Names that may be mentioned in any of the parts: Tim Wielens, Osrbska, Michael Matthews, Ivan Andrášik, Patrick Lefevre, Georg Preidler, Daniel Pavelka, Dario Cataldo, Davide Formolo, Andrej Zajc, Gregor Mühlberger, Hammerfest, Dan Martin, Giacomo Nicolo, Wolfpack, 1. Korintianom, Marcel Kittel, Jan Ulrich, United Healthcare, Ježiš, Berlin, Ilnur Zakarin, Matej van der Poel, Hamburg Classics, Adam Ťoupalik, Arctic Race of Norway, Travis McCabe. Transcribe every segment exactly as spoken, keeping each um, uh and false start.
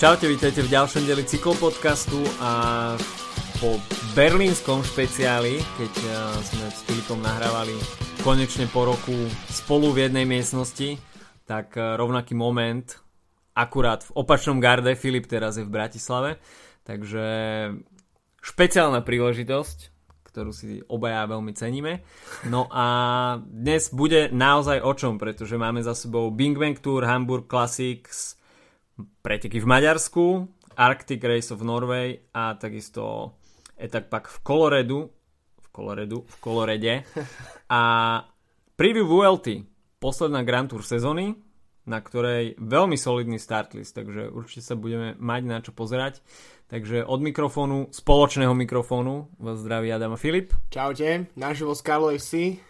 Čaute, vítajte v ďalšom dieli cyklopodcastu a po berlínskom špeciáli, keď sme s Filipom nahrávali konečne po roku spolu v jednej miestnosti, tak rovnaký moment, akurát v opačnom garde, Filip teraz je v Bratislave, takže špeciálna príležitosť, ktorú si obaja veľmi ceníme. No a dnes bude naozaj o čom, pretože máme za sebou Big Bang Tour, Hamburg Classics, preteky v Maďarsku, Arctic Race of Norway a takisto etapák v Koloredu, v Koloredu, v Kolorede. A preview vé el té, posledná Grand Tour sezóny, na ktorej veľmi solidný startlist, takže určite sa budeme mať na čo pozerať. Takže od mikrofónu, spoločného mikrofónu, vás zdraví Adam a Filip. Čaute, naživo z Karlovej vsi.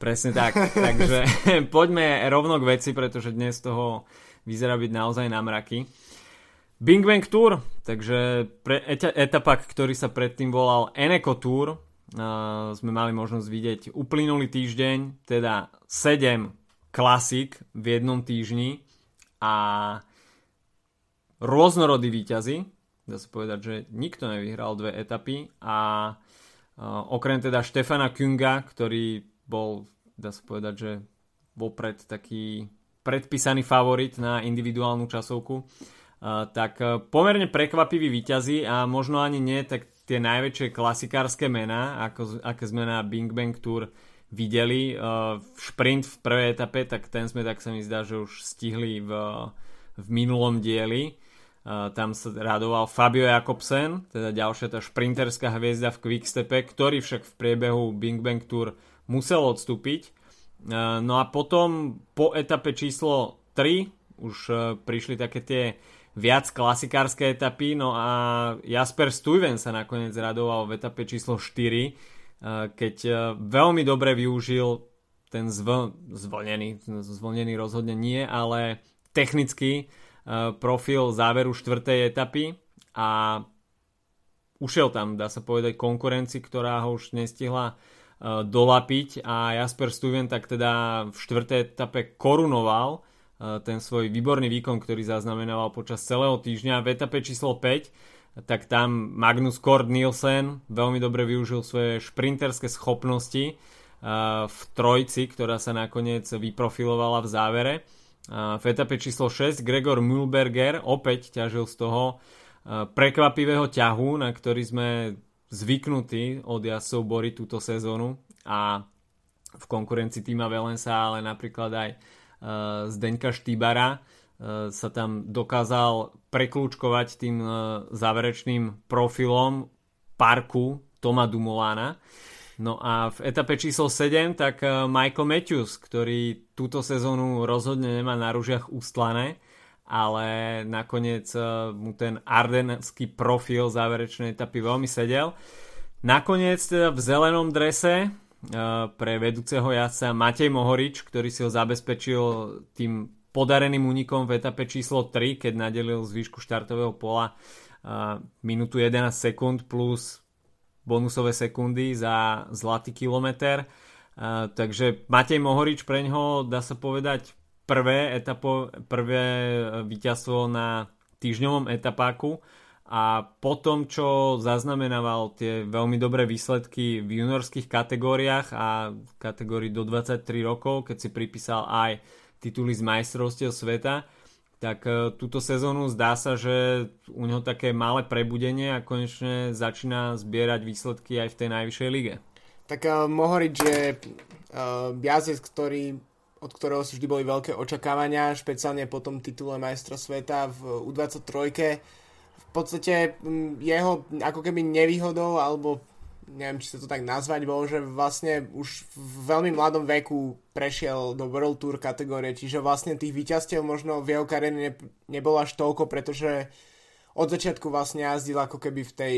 Presne tak, takže poďme rovno k veci, pretože dnes toho vyzerá byť naozaj na mraky. Big Bang Tour, takže pre etapak, ktorý sa predtým volal Eneco Tour, uh, sme mali možnosť vidieť uplynulý týždeň, teda sedem klasík v jednom týždni a rôznorodí víťazi. Dá sa povedať, že nikto nevyhral dve etapy a uh, okrem teda Štefana Künga, ktorý bol, dá sa povedať, že vopred taký predpísaný favorit na individuálnu časovku, uh, tak uh, pomerne prekvapiví víťazi a možno ani nie tak tie najväčšie klasikárske mená, ako, aké sme na Big Bang Tour videli. Uh, šprint v prvej etape, tak ten sme, tak sa mi zdá, že už stihli v, v minulom dieli. Uh, tam sa radoval Fabio Jakobsen, teda ďalšia tá šprinterská hviezda v Quickstepe, ktorý však v priebehu Big Bang Tour musel odstúpiť. Uh, no a potom po etape číslo tri už uh, prišli také tie viac klasikárske etapy, no a Jasper Stuyven sa nakoniec radoval v etape číslo štyri, uh, keď uh, veľmi dobre využil ten zvl- zvlnený, zvlnený rozhodne nie, ale technicky profil záveru štvrtej etapy a ušiel tam, dá sa povedať, konkurencii, ktorá ho už nestihla uh, dolapiť a Jasper Stuyven tak teda v štvrtej etape korunoval uh, ten svoj výborný výkon, ktorý zaznamenával počas celého týždňa. V etape číslo päť, tak tam Magnus Kort Nielsen veľmi dobre využil svoje šprinterské schopnosti uh, v trojci, ktorá sa nakoniec vyprofilovala v závere. V etape číslo šesť Gregor Mühlberger opäť ťažil z toho prekvapivého ťahu, na ktorý sme zvyknutí od jazdcov Bory túto sezónu a v konkurencii Tima Wielensa, ale napríklad aj Zdeňka Štybara sa tam dokázal preklúčkovať tým záverečným profilom parku Toma Dumouliena. No a v etape číslo sedem tak Michael Matthews, ktorý túto sezónu rozhodne nemá na ružiach ustlané, ale nakoniec mu ten ardenský profil záverečnej etapy veľmi sedel. Nakoniec teda v zelenom drese pre vedúceho jazdca Matej Mohorič, ktorý si ho zabezpečil tým podareným únikom v etape číslo tri, keď nadelil z výšku štartového pola minútu jedenásť sekúnd plus bonusové sekundy za zlatý kilometer. Uh, takže Matej Mohorič pre ňoho, dá sa povedať, prvé, etapo, prvé víťazstvo na týždňovom etapáku a po tom, čo zaznamenával tie veľmi dobré výsledky v juniorských kategóriách a v kategórii do dvadsaťtri rokov, keď si pripísal aj tituly z majstrovstiev sveta, tak túto sezónu zdá sa, že u neho také malé prebudenie a konečne začína zbierať výsledky aj v tej najvyššej lige. Tak uh, Mohorič je uh, jazdec, ktorý, od ktorého si vždy boli veľké očakávania, špeciálne po tom titule majstra sveta v U dvadsaťtrojke. V podstate jeho ako keby nevýhodou, alebo neviem, či sa to tak nazvať, bolo, že vlastne už v veľmi mladom veku prešiel do World Tour kategórie, čiže vlastne tých víťazstiev možno v jeho kariére ne, nebolo až toľko, pretože od začiatku vlastne jazdil ako keby v tej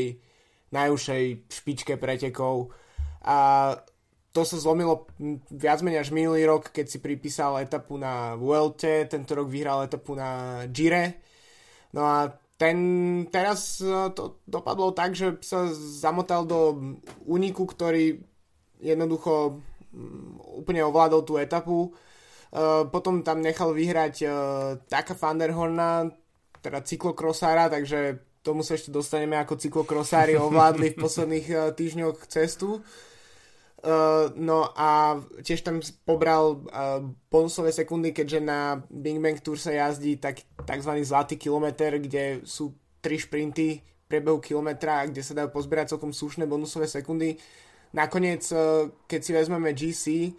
najúžšej špičke pretekov a to sa zlomilo viac menej až minulý rok, keď si pripísal etapu na vé el té, tento rok vyhral etapu na Gire. No a Ten teraz to dopadlo tak, že sa zamotal do úniku, ktorý jednoducho úplne ovládol tú etapu. Potom tam nechal vyhrať Taka van der Horna, teda cyklokrosára, takže tomu sa ešte dostaneme, ako cyklokrosári ovládli v posledných uh, týždňoch cestu. Uh, no a tiež tam pobral uh, bonusové sekundy, keďže na Big Bang Tour sa jazdí tak, takzvaný zlatý kilometer, kde sú tri šprinty v priebehu kilometra, kde sa dajú pozbierať celkom slušné bonusové sekundy. Nakoniec, uh, keď si vezmeme gé cé,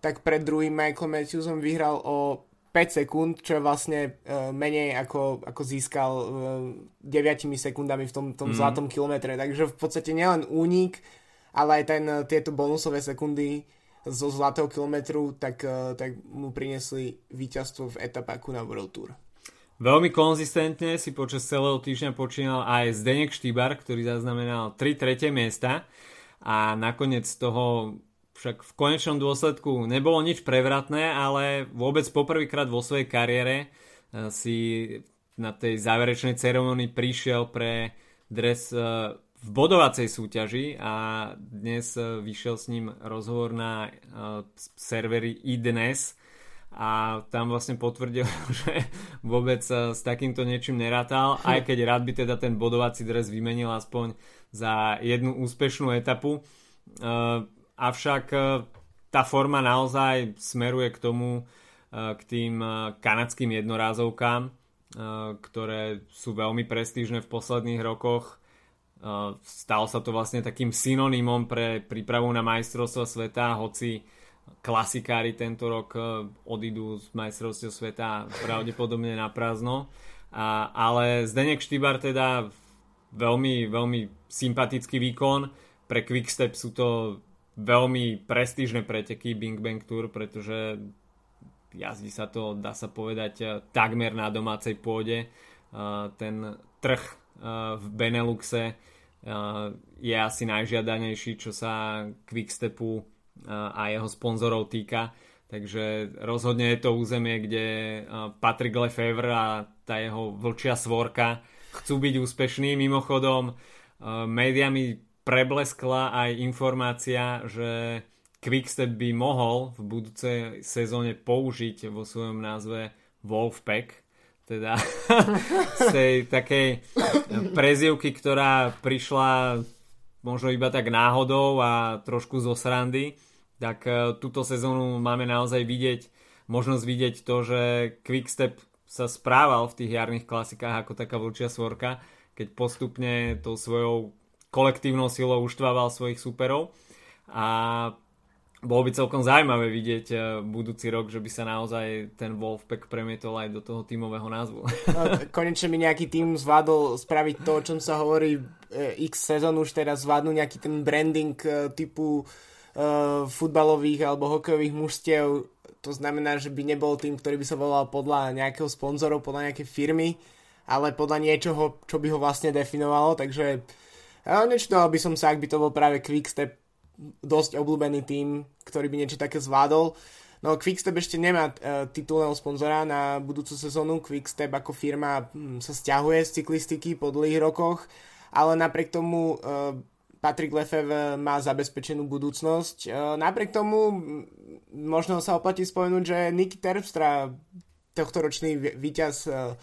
tak pred druhým Michael Matthewsom vyhral o päť sekúnd, čo je vlastne uh, menej ako, ako získal uh, deviatimi sekundami v tom, tom mm. zlatom kilometre. Takže v podstate nielen únik, ale aj ten, tieto bonusové sekundy zo zlatého kilometru, tak, tak mu priniesli víťazstvo v etapáku na World Tour. Veľmi konzistentne si počas celého týždňa počínal aj Zdeněk Štybar, ktorý zaznamenal tri tretie miesta a nakoniec toho však v konečnom dôsledku nebolo nič prevratné, ale vôbec poprvýkrát vo svojej kariére si na tej záverečnej ceremonii prišiel pre dres v bodovacej súťaži a dnes vyšiel s ním rozhovor na uh, servery iDnes a tam vlastne potvrdil, že vôbec uh, s takýmto niečím nerátal, aj keď rád by teda ten bodovací dres vymenil aspoň za jednu úspešnú etapu. Uh, avšak uh, tá forma naozaj smeruje k tomu, uh, k tým uh, kanadským jednorázovkám, uh, ktoré sú veľmi prestížne v posledných rokoch. Uh, stalo sa to vlastne takým synonymom pre prípravu na majstrovstvo sveta, hoci klasikári tento rok uh, odídu z majstrovstiev sveta pravdepodobne na prázdno. A, ale Zdeněk Štybar teda veľmi, veľmi sympatický výkon. Pre Quickstep sú to veľmi prestížne preteky Big Bang Tour, pretože jazdí sa to, dá sa povedať, takmer na domácej pôde. Uh, ten trh v Beneluxe je asi najžiadanejší, čo sa Quickstepu a jeho sponzorov týka, takže rozhodne je to územie, kde Patrick Lefevre a tá jeho vlčia svorka chcú byť úspešní. Mimochodom, médiami prebleskla aj informácia, že Quickstep by mohol v budúcej sezóne použiť vo svojom názve Wolfpack, teda z tej takej prezývky, ktorá prišla možno iba tak náhodou a trošku zo srandy, tak túto sezónu máme naozaj vidieť, možnosť vidieť to, že Quickstep sa správal v tých jarných klasikách ako taká vlčia svorka, keď postupne tou svojou kolektívnou silou uštvával svojich súperov a bolo by celkom zaujímavé vidieť budúci rok, že by sa naozaj ten Wolfpack premietol aj do toho tímového názvu. Konečne mi nejaký tím zvládol spraviť to, o čom sa hovorí x sezónu, už teraz zvládnu nejaký ten branding typu uh, futbalových alebo hokejových mužstiev. To znamená, že by nebol tým, ktorý by sa volal podľa nejakého sponzorov, podľa nejakej firmy, ale podľa niečoho, čo by ho vlastne definovalo. Takže ja nečudoval by som sa, ak by to bol práve Quickstep, dosť obľúbený tým, ktorý by niečo také zvládol. No Quickstep ešte nemá e, titulného sponzora na budúcu sezónu. Quickstep ako firma m, sa stiahuje z cyklistiky po dlhých rokoch, ale napriek tomu e, Patrick Lefevre má zabezpečenú budúcnosť. E, napriek tomu m, možno sa oplatí spomenúť, že Nicky Terpstra, tohtoročný víťaz e,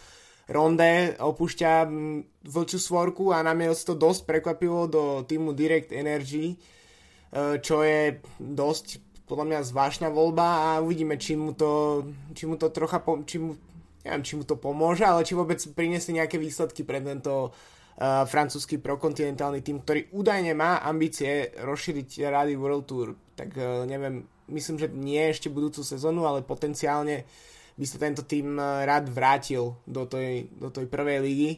Ronde, opúšťa m, vlčiu svorku a na mňa to dosť prekvapilo do týmu Direct Energy, čo je dosť podľa mňa zvláštna voľba a uvidíme, či mu to, či mu to trocha pom- či mu, neviem, či mu to pomôže, ale či vôbec priniesie nejaké výsledky pre tento uh, francúzsky prokontinentálny tým, ktorý údajne má ambície rozšíriť rády World Tour. Tak uh, neviem, myslím, že nie ešte budúcu sezónu, ale potenciálne by sa tento tým uh, rád vrátil do tej, do tej prvej ligy.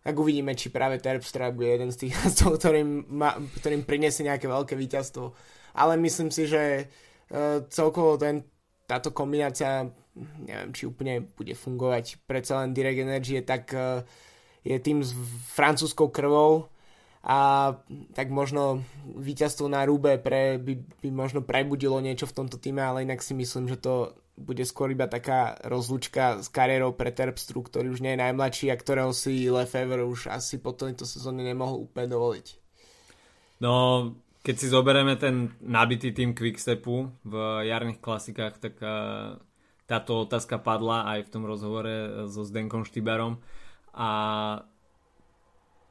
Tak uvidíme, či práve Terpstra bude jeden z tých jazdov, ktorým, ma, ktorým priniesie nejaké veľké víťazstvo. Ale myslím si, že uh, celkovo ten, táto kombinácia, neviem, či úplne bude fungovať. Predsa len Direct Energy je, tak, uh, je tým s francúzskou krvou a tak možno víťazstvo na Rube pre, by, by možno prebudilo niečo v tomto týme, ale inak si myslím, že to bude skôr iba taká rozlúčka s kariérou pre Terpstru, ktorý už nie je najmladší a ktorého si Lefevre už asi po tejto sezóne nemohol úplne dovoliť. No, keď si zoberieme ten nabitý tým Quickstepu v jarných klasikách, tak táto otázka padla aj v tom rozhovore so Zdenkom Štybarom a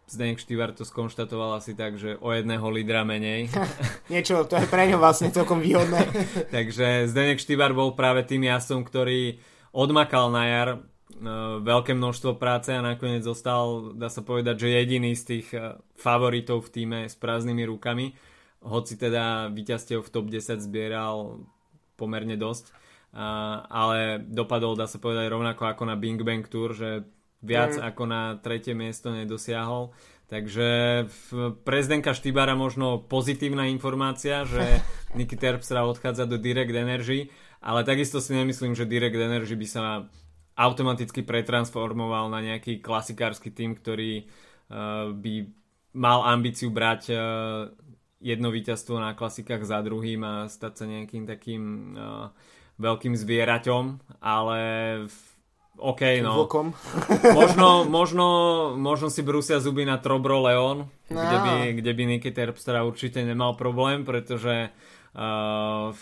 Zdeněk Štybar to skonštatoval asi tak, že o jedného lídra menej. Niečo, to je pre ňo vlastne celkom výhodné. Takže Zdeněk Štybar bol práve tým jazdcom, ktorý odmakal na jar e, veľké množstvo práce a nakoniec zostal, dá sa povedať, že jediný z tých favoritov v týme s prázdnymi rukami. Hoci teda víťazstiev v top desať zbieral pomerne dosť, a, ale dopadol, dá sa povedať, rovnako ako na Big Bang Tour, že viac mm. ako na tretie miesto nedosiahol. Takže pre Zdenka Štybara možno pozitívna informácia, že Nicky Terpstra odchádza do Direct Energy, ale takisto si nemyslím, že Direct Energy by sa automaticky pretransformoval na nejaký klasikársky tím, ktorý uh, by mal ambíciu brať uh, jedno víťazstvo na klasikách za druhým a stať sa nejakým takým uh, veľkým zvieraťom, ale v OK, no. možno, možno, možno si brúsia zuby na Trobro Leon, no. kde, by, kde by Nicky Terpstra určite nemal problém, pretože uh,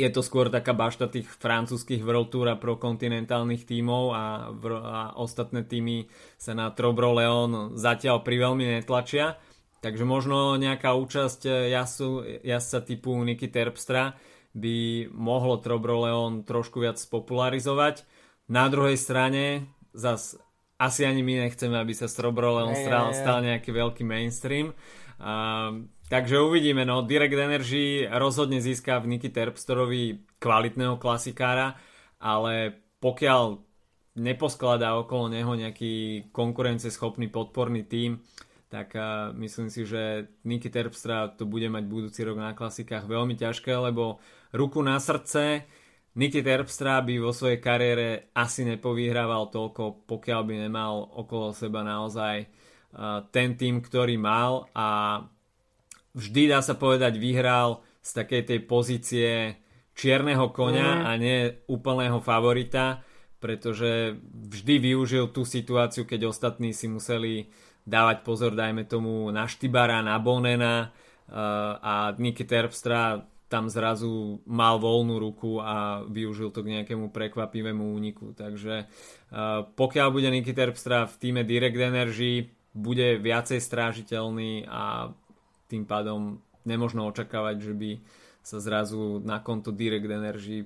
je to skôr taká bašta tých francúzskych World Tour a prokontinentálnych tímov a, a ostatné tímy sa na Trobro Leon zatiaľ priveľmi netlačia. Takže možno nejaká účasť jasu, jasca typu Nicky Terpstra by mohlo Trobro Leon trošku viac spopularizovať. Na druhej strane, zas asi ani my nechceme, aby sa Trobro Leon stal, stal nejaký veľký mainstream. Uh, takže uvidíme, no Direct Energy rozhodne získa v Nicky Terpstrovi kvalitného klasikára, ale pokiaľ neposkladá okolo neho nejaký konkurenceschopný podporný tím, tak uh, myslím si, že Nicky Terpstra to bude mať budúci rok na klasikách veľmi ťažké, lebo ruku na srdce, Nicky Terpstra by vo svojej kariére asi nepovyhrával toľko, pokiaľ by nemal okolo seba naozaj ten tým, ktorý mal, a vždy, dá sa povedať, vyhral z takej tej pozície čierneho koňa mm. a nie úplného favorita, pretože vždy využil tú situáciu, keď ostatní si museli dávať pozor, dajme tomu, na Štybara, na Bonena a Nicky Terpstra tam zrazu mal voľnú ruku a využil to k nejakému prekvapivému úniku. Takže uh, pokiaľ bude Nicky Terpstra v týme Direct Energy, bude viacej strážiteľný a tým pádom nemožno očakávať, že by sa zrazu na konto Direct Energy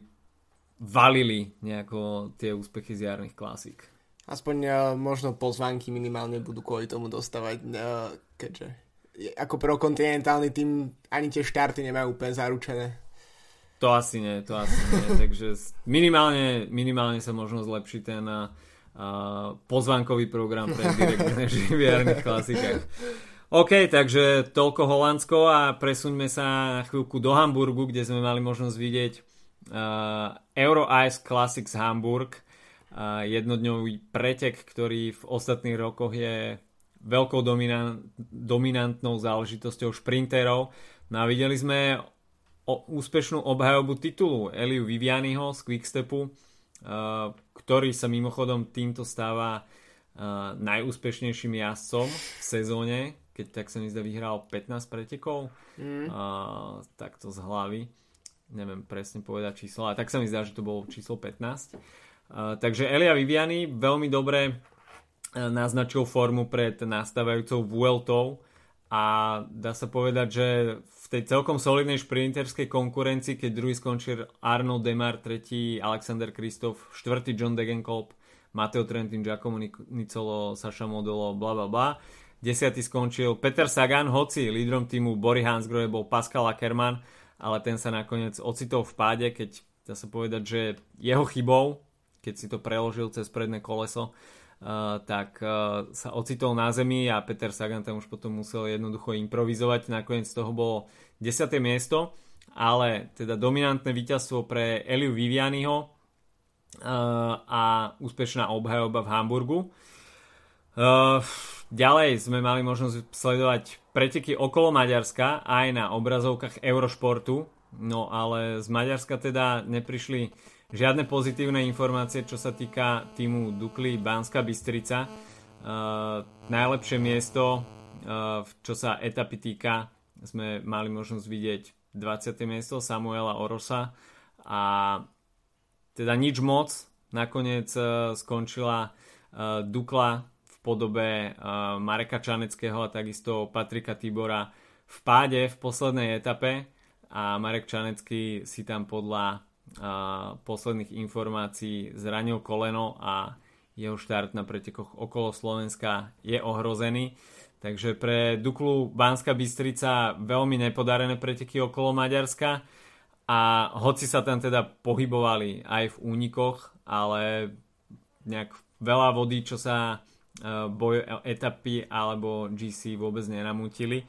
valili nejako tie úspechy z jarných klasík. Aspoň uh, možno pozvánky minimálne budú kvôli tomu dostávať, uh, keďže ako prokontinentálny tým ani tie štarty nemajú úplne zaručené. To asi nie, to asi nie. Takže minimálne, minimálne sa možno zlepší ten uh, pozvankový program pre Direct Energy v jarných klasikách. OK, takže toľko Holandsko a presuňme sa na chvíľku do Hamburgu, kde sme mali možnosť vidieť uh, Euro Ice Classics Hamburg. Uh, jednodňový pretek, ktorý v ostatných rokoch je veľkou dominant, dominantnou záležitosťou šprinterov. No a videli sme o, úspešnú obhajobu titulu Eliu Vivianiho z Quickstepu, uh, ktorý sa mimochodom týmto stáva uh, najúspešnejším jazdcom v sezóne, keď tak sa mi zdá vyhral pätnásť pretekov, mm. uh, takto z hlavy, neviem presne povedať číslo, ale tak sa mi zdá, že to bolo číslo pätnásť. Uh, takže Elia Viviani veľmi dobre naznačil formu pred nastávajúcou vé el té a dá sa povedať, že v tej celkom solidnej šprinterskej konkurencii, keď druhý skončil Arnaud Demar, tretí Alexander Kristoff, štvrtý John Degenkolb, Mateo Trentin, Giacomo Nicolo, Saša Modolo, bla bla bla. Desiatý skončil Peter Sagan, hoci lídrom týmu Bory Hansgrohe bol Pascal Ackermann, ale ten sa nakoniec ocitol v páde, keď dá sa povedať, že jeho chybou, keď si to preložil cez predné koleso, Uh, tak uh, sa ocitol na zemi a Peter Sagan tam už potom musel jednoducho improvizovať. Nakoniec toho bolo desiate miesto, ale teda dominantné víťazstvo pre Eliu Vivianiho uh, a úspešná obhajoba v Hamburgu. Uh, ďalej sme mali možnosť sledovať preteky okolo Maďarska aj na obrazovkách Eurošportu, no ale z Maďarska teda neprišli žiadne pozitívne informácie, čo sa týka týmu Dukly Banská Bystrica. Uh, najlepšie miesto, uh, čo sa etapy týka, sme mali možnosť vidieť dvadsiate miesto Samuela Orosa a teda nič moc. Nakoniec uh, skončila uh, Dukla v podobe uh, Mareka Čaneckého a takisto Patrika Tibora v páde v poslednej etape a Marek Čanecký si tam podľa uh, posledných informácií zranil koleno a jeho štart na pretekoch okolo Slovenska je ohrozený. Takže pre Duklu Banská Bystrica veľmi nepodarené preteky okolo Maďarska a hoci sa tam teda pohybovali aj v únikoch, ale nejak veľa vody, čo sa boj etapy alebo gé cé vôbec nenamútili.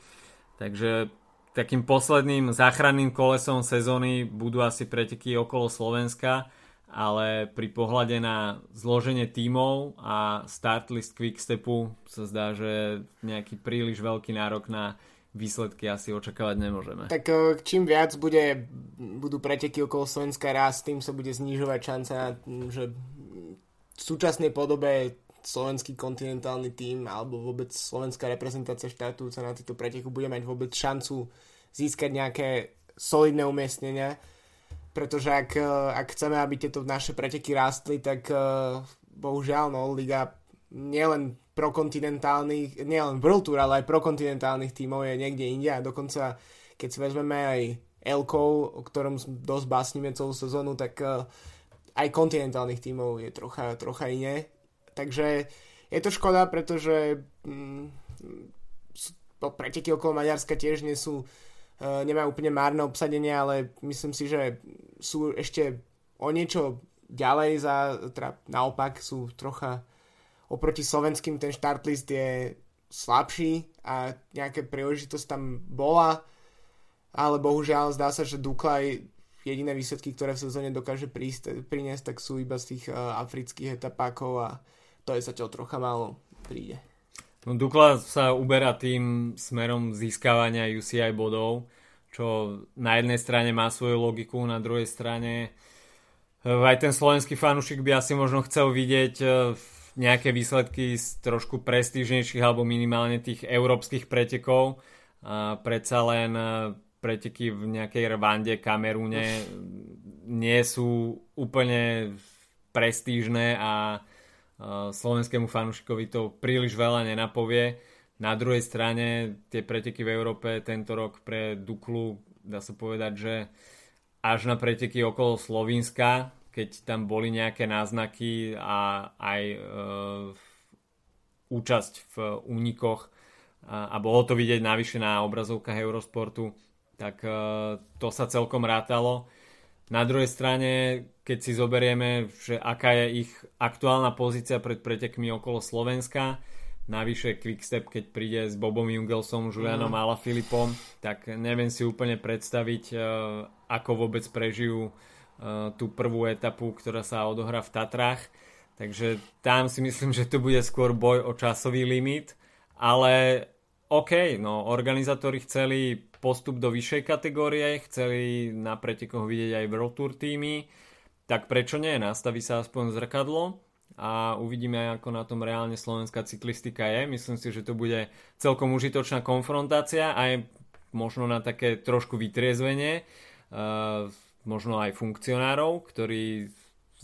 Takže takým posledným záchranným kolesom sezóny budú asi preteky okolo Slovenska, ale pri pohľade na zloženie tímov a start list Quickstepu sa zdá, že nejaký príliš veľký nárok na výsledky asi očakávať nemôžeme. Tak čím viac bude, budú preteky okolo Slovenska rásť, tým sa bude znižovať šanca, že v súčasnej podobe slovenský kontinentálny tím alebo vôbec slovenská reprezentácia štartujúca na týchto pretekoch bude mať vôbec šancu získať nejaké solidné umiestnenia. Pretože ak, ak chceme, aby tieto naše preteky rástli, tak bohužiaľ, no, liga nielen prokontinentálnych, nielen World Tour, ale aj prokontinentálnych tímov je niekde inde a dokonca, keď si vezmeme aj Elkov, o ktorom dosť básnime celú sezónu, tak aj kontinentálnych tímov je trocha, trocha iné. Takže je to škoda, pretože mm, preteky okolo Maďarska tiež nie sú nemá úplne márne obsadenie, ale myslím si, že sú ešte o niečo ďalej za, teda naopak sú trocha oproti slovenským, ten štartlist je slabší a nejaká príležitosť tam bola, ale bohužiaľ zdá sa, že Dukla jediné výsledky, ktoré v sezóne dokáže prísť, priniesť, tak sú iba z tých afrických etapákov a to je zatiaľ trocha málo príde. No, Dukla sa uberá tým smerom získavania ú cé í bodov, čo na jednej strane má svoju logiku, na druhej strane aj ten slovenský fanúšik by asi možno chcel vidieť nejaké výsledky z trošku prestížnejších alebo minimálne tých európskych pretekov. A predsa len preteky v nejakej Rwande, Kamerúne nie sú úplne prestížne a slovenskému fanúšikovi to príliš veľa nenapovie. Na druhej strane tie preteky v Európe tento rok pre Duklu, dá sa povedať, že až na preteky okolo Slovenska, keď tam boli nejaké náznaky a aj e, účasť v únikoch a, a bolo to vidieť navyše na obrazovkách Eurosportu, tak e, to sa celkom rátalo. Na druhej strane, keď si zoberieme, že aká je ich aktuálna pozícia pred pretekmi okolo Slovenska, navyše Quickstep, keď príde s Bobom Jungelsom, Julianom mm. Alaphilippom, tak neviem si úplne predstaviť, ako vôbec prežijú tú prvú etapu, ktorá sa odohrá v Tatrách. Takže tam si myslím, že to bude skôr boj o časový limit, ale OK, no organizátori chceli postup do vyššej kategórie, chceli na pretekoch vidieť aj World Tour týmy, tak prečo nie? Nastaví sa aspoň zrkadlo a uvidíme, ako na tom reálne slovenská cyklistika je. Myslím si, že to bude celkom užitočná konfrontácia aj možno na také trošku vytriezvenie, možno aj funkcionárov, ktorí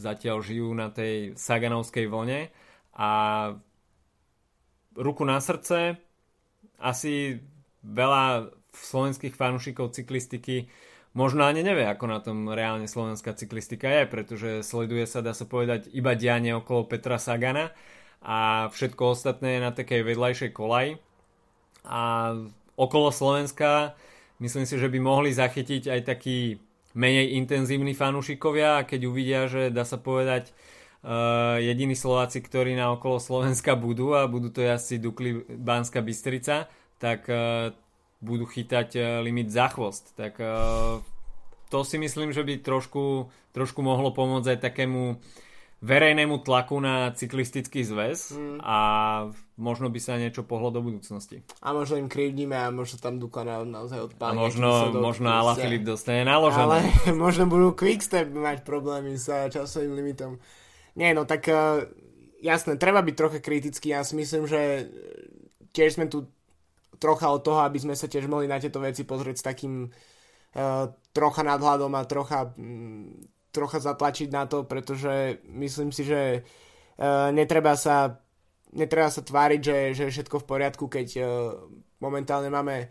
zatiaľ žijú na tej saganovskej vlne a ruku na srdce, asi veľa slovenských fanúšikov cyklistiky možno ani nevie, ako na tom reálne slovenská cyklistika je, pretože sleduje sa, dá sa povedať, iba dianie okolo Petra Sagana a všetko ostatné je na takej vedľajšej kolaji. A okolo Slovenska myslím si, že by mohli zachytiť aj takí menej intenzívni fanúšikovia, keď uvidia, že dá sa povedať Uh, jediní Slováci, ktorí na okolo Slovenska budú a budú to jazdci Dukli Banská Bystrica, tak uh, budú chytať uh, limit za chvost. Tak uh, to si myslím, že by trošku, trošku mohlo pomôcť aj takému verejnému tlaku na cyklistický zväz mm. a možno by sa niečo pohlo do budúcnosti. A možno im krivdíme a možno tam Dukla na, naozaj odpáli. A možno, možno Alaphilipp dostane naložené. Ale možno budú Quickstep mať problémy s časovým limitom. Nie, no tak uh, jasné, treba byť trocha kritický. Ja si myslím, že tiež sme tu trocha od toho, aby sme sa tiež mohli na tieto veci pozrieť s takým uh, trocha nadhľadom a trocha um, trocha zatlačiť na to, pretože myslím si, že uh, netreba sa netreba sa tváriť, že, že je všetko v poriadku, keď uh, momentálne máme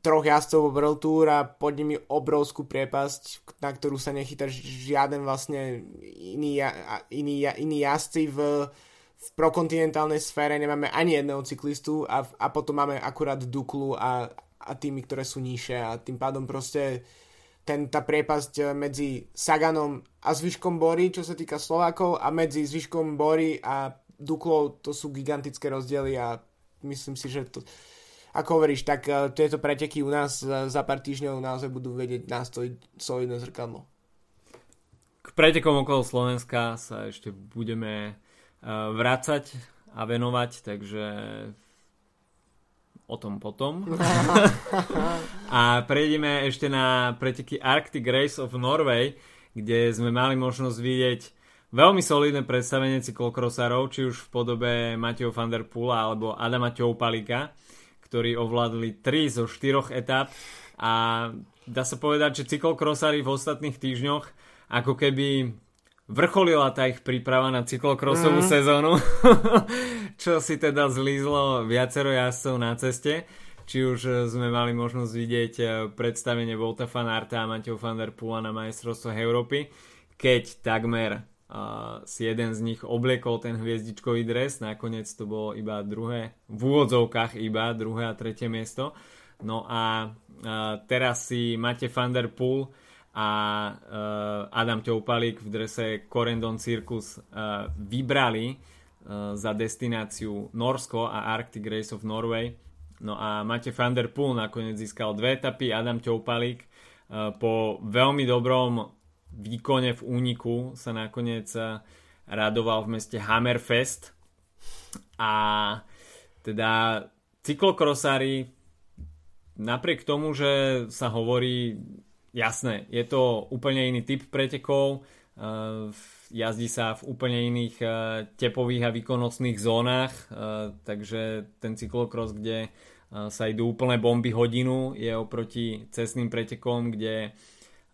troch jazdcov vo World Tour a pod nimi obrovskú priepasť, na ktorú sa nechyta žiaden vlastne iný, iný, iný jazdci v, v prokontinentálnej sfére. Nemáme ani jedného cyklistu a, a potom máme akurát Duklu a, a týmy, ktoré sú nižšie, a tým pádom proste ten, tá priepasť medzi Saganom a zvyškom Bory, čo sa týka Slovákov, a medzi zvyškom Bory a Duklou, to sú gigantické rozdiely a myslím si, že to... Ako hovoríš, tak tieto preteky u nás za pár týždňov naozaj budú vedieť nástojiť solidné zrkadlo. K pretekom okolo Slovenska sa ešte budeme vracať a venovať, takže o tom potom. A prejdeme ešte na preteky Arctic Race of Norway, kde sme mali možnosť vidieť veľmi solidné predstavenie cyklokrosárov, či už v podobe Mateo van der Poola alebo Adama Ťoupalika, ktorí ovládli tri zo štyroch etáp, a dá sa povedať, že cyklokrosári v ostatných týždňoch ako keby vrcholila tá ich príprava na cyklokrosovú mm. sezónu, čo si teda zlízlo viacero jazdcov na ceste. Či už sme mali možnosť vidieť predstavenie Wout'a van Aerta a Mateo van der Poola na majstrovstvách Európy, keď takmer Uh, si jeden z nich obliekol ten hviezdičkový dres. Nakoniec to bolo iba druhé, v úvodzovkách iba druhé a tretie miesto. No a uh, teraz si Matej van der Poel a uh, Adam Ťoupalik v drese Corendon Circus uh, vybrali uh, za destináciu Norsko a Arctic Race of Norway. No a Matej van der Poel nakoniec získal dve etapy, Adam Ťoupalik uh, po veľmi dobrom výkone v úniku sa nakoniec radoval v meste Hammerfest. A teda cyklokrosári, napriek tomu, že sa hovorí, jasné, je to úplne iný typ pretekov, jazdí sa v úplne iných tepových a výkonnostných zónach, takže ten cyklokros, kde sa idú úplne bomby hodinu, je oproti cestným pretekom, kde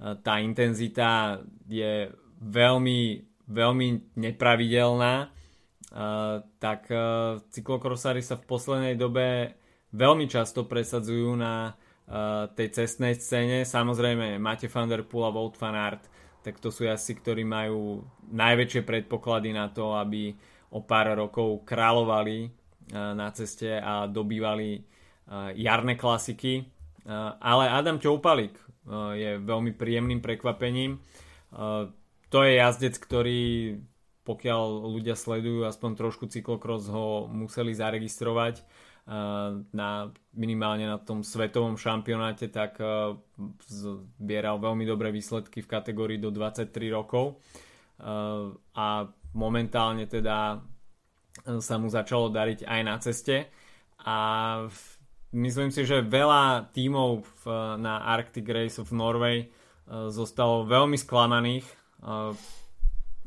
tá intenzita je veľmi, veľmi nepravidelná, tak cyklokrosári sa v poslednej dobe veľmi často presadzujú na tej cestnej scéne. Samozrejme, Matej van der Poel a Wout van Aert, tak to sú jazdci, ktorí majú najväčšie predpoklady na to, aby o pár rokov kráľovali na ceste a dobývali jarné klasiky. Ale Adam Ťoupalik je veľmi príjemným prekvapením. To je jazdec, ktorý, pokiaľ ľudia sledujú aspoň trošku cyklokros, ho museli zaregistrovať na, minimálne na tom svetovom šampionáte, tak zbieral veľmi dobré výsledky v kategórii do dvadsaťtri rokov a momentálne teda sa mu začalo dariť aj na ceste a v myslím si, že veľa tímov v, na Arctic Race of Norway e, zostalo veľmi sklamaných. E,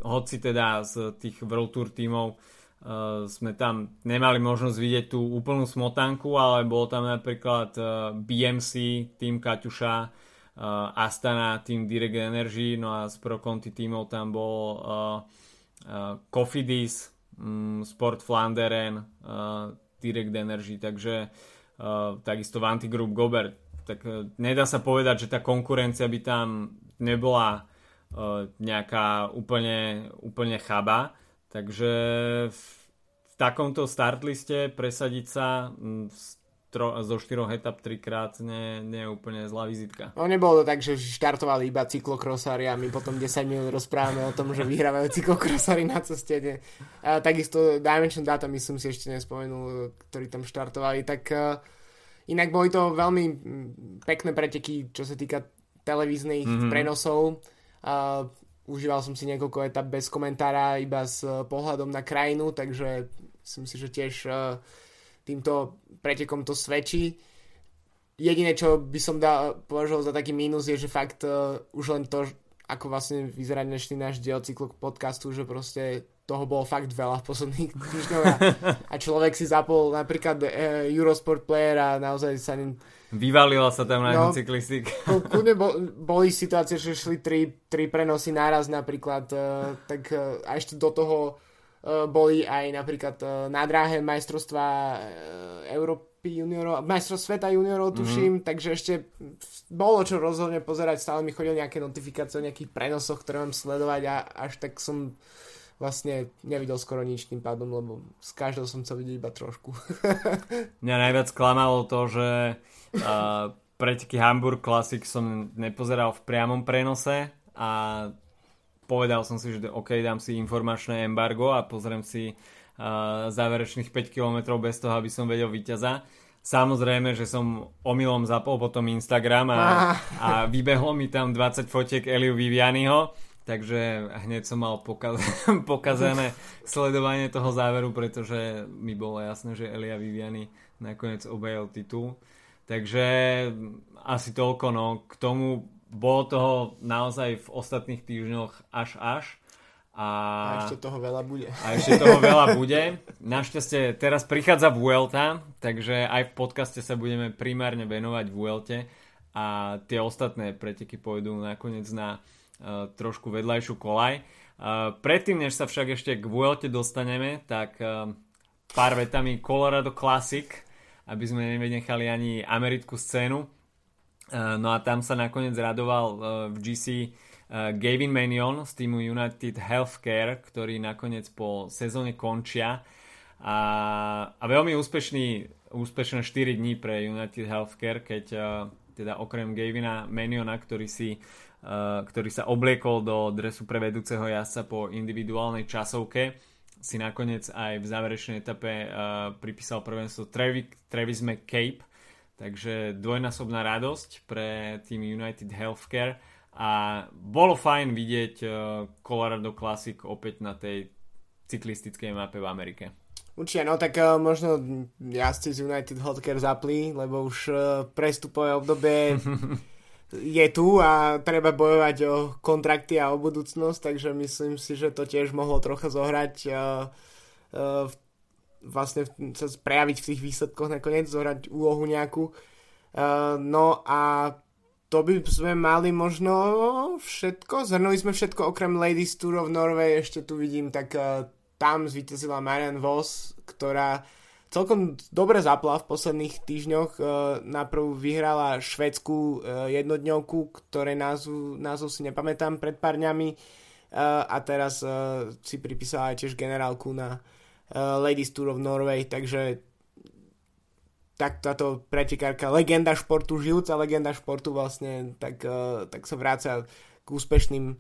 hoci teda z tých World Tour tímov e, sme tam nemali možnosť vidieť tú úplnú smotanku, ale bolo tam napríklad e, bé em cé, tím Kaťuša, e, Astana, tím Direct Energy, no a z Pro Conti tímov tam bol e, e, Cofidis, mm, Sport Flanderen, e, Direct Energy, takže Uh, takisto Vanti Group Gobert, tak uh, nedá sa povedať, že tá konkurencia by tam nebola uh, nejaká úplne, úplne chaba, takže v, v takomto startliste presadiť sa um, tro, zo štyroch etap trikrát nie, nie je úplne zlá vizitka. No nebolo to tak, že štartovali iba cyklokrosári a my potom desať minút rozprávame o tom, že vyhrávajú cyklokrosári na ceste. Uh, takisto Dimension Data, myslím si, ešte nespomenul, ktorí tam štartovali, tak uh, inak boli to veľmi pekné preteky, čo sa týka televíznych mm-hmm. prenosov. Uh, užíval som si niekoľko etap bez komentára, iba s pohľadom na krajinu, takže myslím si, že tiež uh, týmto pretekom to svedčí. Jediné, čo by som dal, považoval za taký mínus, je, že fakt uh, už len to, ako vlastne vyzerá dnešný náš diel cyklo podcastu, že proste toho bolo fakt veľa v posledných týždňoch a, a človek si zapol napríklad e, Eurosport player a naozaj sa ním... Vyvalila sa tam na no, cyklistik. Kľudne boli situácie, že šli tri, tri prenosy naraz napríklad, e, tak e, a ešte do toho e, boli aj napríklad e, na dráhe majstrovstva e, Európy juniorov, majstrovstva sveta juniorov tuším, mm-hmm. takže ešte bolo čo rozhodne pozerať, stále mi chodili nejaké notifikácie o nejakých prenosoch, ktoré mám sledovať a až tak som... vlastne nevidel skoro nič tým pádom, lebo z každého som chcel vidieť iba trošku. Mňa najviac klamalo to, že uh, preteky Hamburg Classic som nepozeral v priamom prenose a povedal som si, že OK, dám si informačné embargo a pozriem si uh, záverečných päť kilometrov bez toho, aby som vedel víťaza. Samozrejme, že som omylom zapol potom Instagram a, a vybehlo mi tam dvadsať fotiek Eliu Vivianiho. Takže hneď som mal pokaz- pokazané sledovanie toho záveru, pretože mi bolo jasné, že Elia Viviani nakoniec obejal titul. Takže asi toľko. No. K tomu bolo toho naozaj v ostatných týždňoch až až. A, a ešte toho veľa bude. A ešte toho veľa bude. Našťastie teraz prichádza Vuelta, takže aj v podcaste sa budeme primárne venovať Vuelte a tie ostatné preteky pôjdu nakoniec na... trošku vedľajšiu kolaj. Predtým, než sa však ešte k Vuelte dostaneme, tak pár vetami Colorado Classic, aby sme nevynechali ani americkú scénu. No a tam sa nakoniec radoval v gé cé Gavin Manion z týmu United Healthcare, ktorý nakoniec po sezóne končia. A, a veľmi úspešný, úspešné štyri dní pre United Healthcare, keď teda okrem Gavina Maniona, ktorý si ktorý sa obliekol do dresu pre vedúceho jazdca po individuálnej časovke, si nakoniec aj v záverečnej etape uh, pripísal prvenstvo Travis, Travis McCabe, takže dvojnásobná radosť pre tým United Healthcare a bolo fajn vidieť uh, Colorado Classic opäť na tej cyklistickej mape v Amerike. Určite, no tak uh, možno jazdci z United Healthcare zapli, lebo už uh, prestupové obdobie je tu a treba bojovať o kontrakty a o budúcnosť, takže myslím si, že to tiež mohlo trocha zohrať uh, uh, vlastne v, sa prejaviť v tých výsledkoch nakoniec, zohrať úlohu nejakú. Uh, no a to by sme mali možno všetko, zhrnuli sme všetko okrem Ladies Tour of Norway, ešte tu vidím, tak uh, tam zvíťazila Marianne Vos, ktorá celkom dobre zapla v posledných týždňoch. Naprv vyhrala švédsku jednodňovku, ktoré názov, názov si nepamätám, pred pár dňami. A teraz si pripísala aj tiež generálku na Ladies Tour of Norway. Takže tak táto pretekárka, legenda športu, žijúca legenda športu vlastne, tak, tak sa vráca k úspešným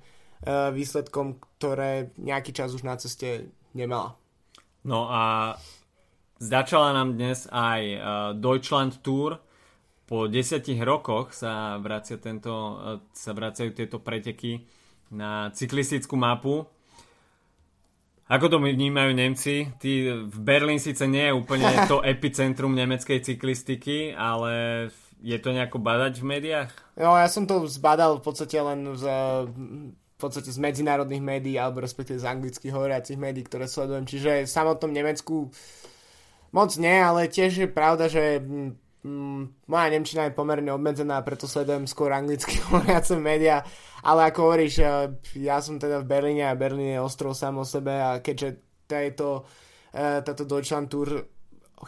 výsledkom, ktoré nejaký čas už na ceste nemala. No a začala nám dnes aj uh, Deutschlandtour. Po desiatich rokoch sa, vracia tento, uh, sa vracajú tieto preteky na cyklistickú mapu. Ako to vnímajú Nemci? Tí, v Berlín síce nie je úplne to epicentrum nemeckej cyklistiky, ale je to nejako badať v médiách? No, ja som to zbadal v podstate len z, v podstate z medzinárodných médií, alebo respektíve z anglických hovoriacich médií, ktoré sledujem. Čiže v samotnom Nemecku moc nie, ale tiež je pravda, že mm, moja nemčina je pomerne obmedzená, preto sledujem skôr anglicky hovoriace médiá. Ale ako hovoríš, ja, ja som teda v Berlíne a Berlín je ostrov sám o sebe a keďže táto, táto Deutschlandtour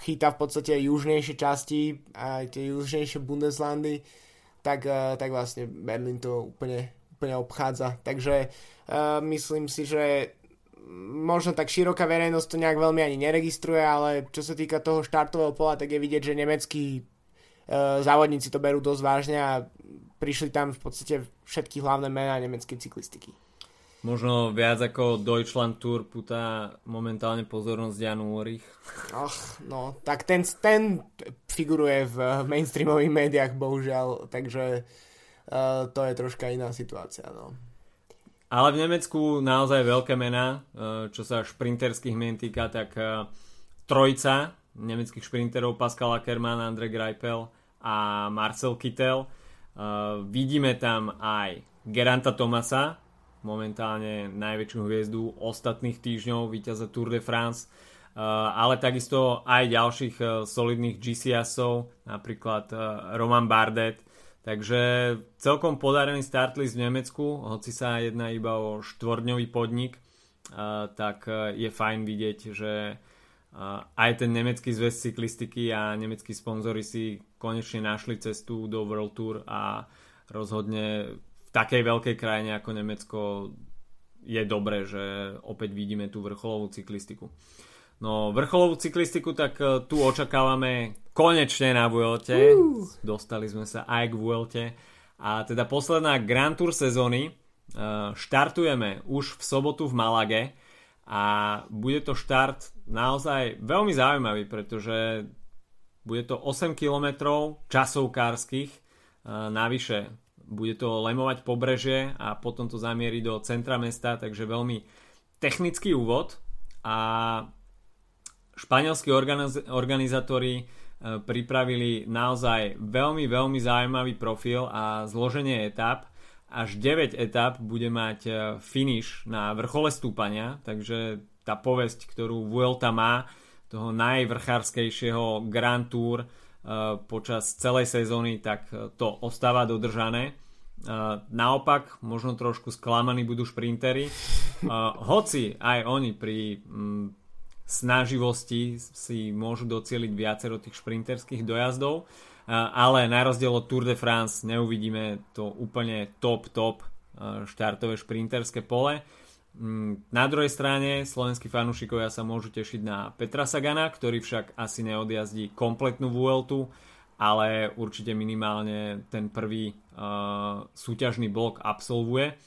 chýta v podstate južnejšie časti a tie južnejšie Bundeslandy, tak, tak vlastne Berlín to úplne, úplne obchádza. Takže uh, myslím si, že možno tak široká verejnosť to nejak veľmi ani neregistruje, ale čo sa týka toho štartového pola, tak je vidieť, že nemeckí e, závodníci to berú dosť vážne a prišli tam v podstate všetky hlavné mená nemeckej cyklistiky. Možno viac ako Deutschlandtour putá momentálne pozornosť Jan Ulrich. Ach, no, tak ten, ten figuruje v mainstreamových médiách, bohužiaľ, takže e, to je troška iná situácia, no. Ale v Nemecku naozaj veľké mená, čo sa šprinterských mien týka, tak trojca nemeckých šprinterov Pascal Ackermann, Andre Greipel a Marcel Kittel. Vidíme tam aj Geranta Thomasa, momentálne najväčšiu hviezdu ostatných týždňov, víťaza Tour de France, ale takisto aj ďalších solidných G C S-ov, napríklad Roman Bardet. Takže celkom podarený startlist v Nemecku, hoci sa jedná iba o štvordňový podnik, tak je fajn vidieť, že aj ten nemecký zväz cyklistiky a nemeckí sponzori si konečne našli cestu do World Tour a rozhodne v takej veľkej krajine ako Nemecko je dobré, že opäť vidíme tú vrcholovú cyklistiku. No, vrcholovú cyklistiku tak tu očakávame konečne na Vuelte. Uh. Dostali sme sa aj k Vuelte. A teda posledná Grand Tour sezóny. Štartujeme už v sobotu v Malage a bude to štart naozaj veľmi zaujímavý, pretože bude to osem kilometrov časovkárskych. Navyše bude to lemovať pobrežie a potom to zamierí do centra mesta, takže veľmi technický úvod. A španielskí organiz- organizátori e, pripravili naozaj veľmi, veľmi zaujímavý profil a zloženie etap. Až deväť etap bude mať e, finish na vrchole stúpania, takže tá povesť, ktorú Vuelta má, toho najvrchárskejšieho Grand Tour e, počas celej sezóny, tak to ostáva dodržané. E, naopak, možno trošku sklamaní budú šprinteri. E, hoci aj oni pri... Mm, snaživosti si môžu docieliť viacero tých šprinterských dojazdov, ale na rozdiel od Tour de France neuvidíme to úplne top top štartové šprinterské pole. Na druhej strane slovenskí fanúšikovia sa môžu tešiť na Petra Sagana, ktorý však asi neodjazdí kompletnú Vueltu, ale určite minimálne ten prvý uh, súťažný blok absolvuje.